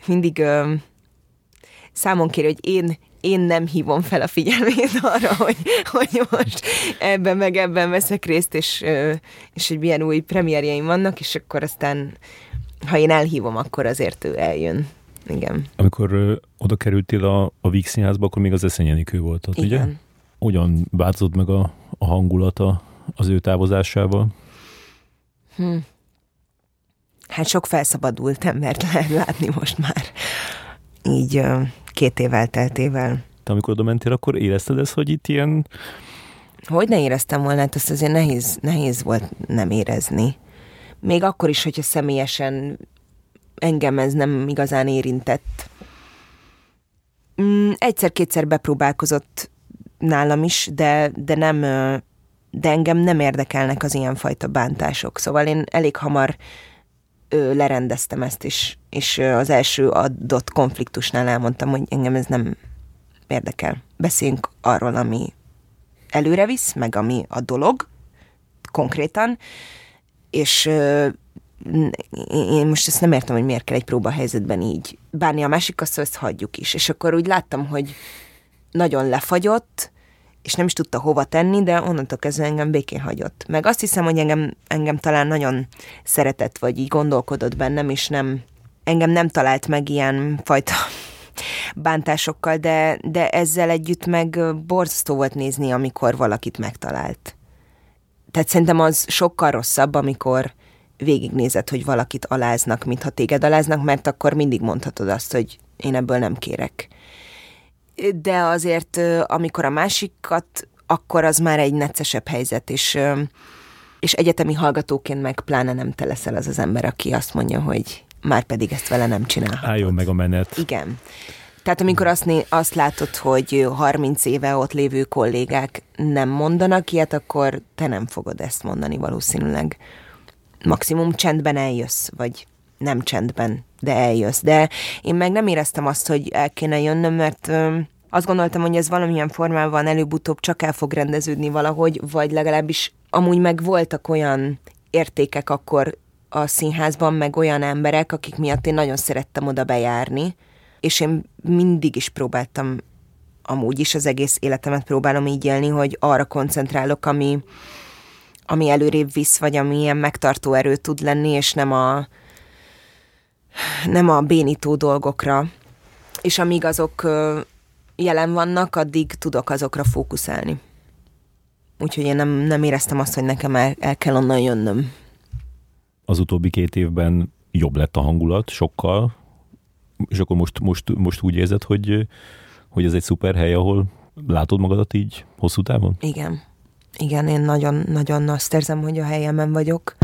mindig ö, számon kéri, hogy én Én nem hívom fel a figyelmét arra, hogy, hogy most ebben meg ebben veszek részt, és, és hogy milyen új premierjeim vannak, és akkor aztán, ha én elhívom, akkor azért ő eljön. Igen. Amikor ö, oda kerültél a, a Vígszínházba, akkor még az Eszenyenikő volt ott, igen, ugye? Hogyan változott meg a, a hangulata az ő távozásával? Hm. Hát sok felszabadultam, mert lehet látni most már így két év elteltével. Te amikor oda mentél, akkor érezted ezt, hogy itt ilyen... Hogy ne éreztem volna, hát azt azért nehéz, nehéz volt nem érezni. Még akkor is, hogyha személyesen engem ez nem igazán érintett. Egyszer-kétszer bepróbálkozott nálam is, de, de nem... de engem nem érdekelnek az ilyenfajta bántások. Szóval én elég hamar ö, lerendeztem ezt is, és az első adott konfliktusnál elmondtam, hogy engem ez nem érdekel. Beszéljünk arról, ami előre visz, meg ami a dolog konkrétan, és ö, én most ezt nem értem, hogy miért kell egy próbahelyzetben így bánni a másik, azt ezt hagyjuk is. És akkor úgy láttam, hogy nagyon lefagyott, és nem is tudta hova tenni, de onnantól kezdve engem békén hagyott. Meg azt hiszem, hogy engem, engem talán nagyon szeretett, vagy így gondolkodott bennem, és nem, engem nem talált meg ilyen fajta bántásokkal, de, de ezzel együtt meg borzasztó volt nézni, amikor valakit megtalált. Tehát szerintem az sokkal rosszabb, amikor végignézed, hogy valakit aláznak, mintha téged aláznak, mert akkor mindig mondhatod azt, hogy én ebből nem kérek. De azért, amikor a másikat, akkor az már egy neccesebb helyzet, és, és egyetemi hallgatóként meg pláne nem te leszel az az ember, aki azt mondja, hogy már pedig ezt vele nem csinálhatod. Álljon meg a menet. Igen. Tehát amikor azt, né- azt látod, hogy harminc éve ott lévő kollégák nem mondanak ilyet, akkor te nem fogod ezt mondani valószínűleg. Maximum csendben eljössz, vagy nem csendben, de eljössz. De én meg nem éreztem azt, hogy el kéne jönnöm, mert ö, azt gondoltam, hogy ez valamilyen formában előbb-utóbb csak el fog rendeződni valahogy, vagy legalábbis amúgy meg voltak olyan értékek akkor a színházban, meg olyan emberek, akik miatt én nagyon szerettem oda bejárni, és én mindig is próbáltam, amúgy is az egész életemet próbálom így élni, hogy arra koncentrálok, ami, ami előrébb visz, vagy ami ilyen megtartó erő tud lenni, és nem a nem a bénító dolgokra, és amíg azok jelen vannak, addig tudok azokra fókuszálni. Úgyhogy én nem, nem éreztem azt, hogy nekem el, el kell onnan jönnöm. Az utóbbi két évben jobb lett a hangulat, sokkal, és akkor most, most, most úgy érzed, hogy, hogy ez egy szuper hely, ahol látod magadat így hosszú távon? Igen. Igen, én nagyon-nagyon azt érzem, hogy a helyemen vagyok.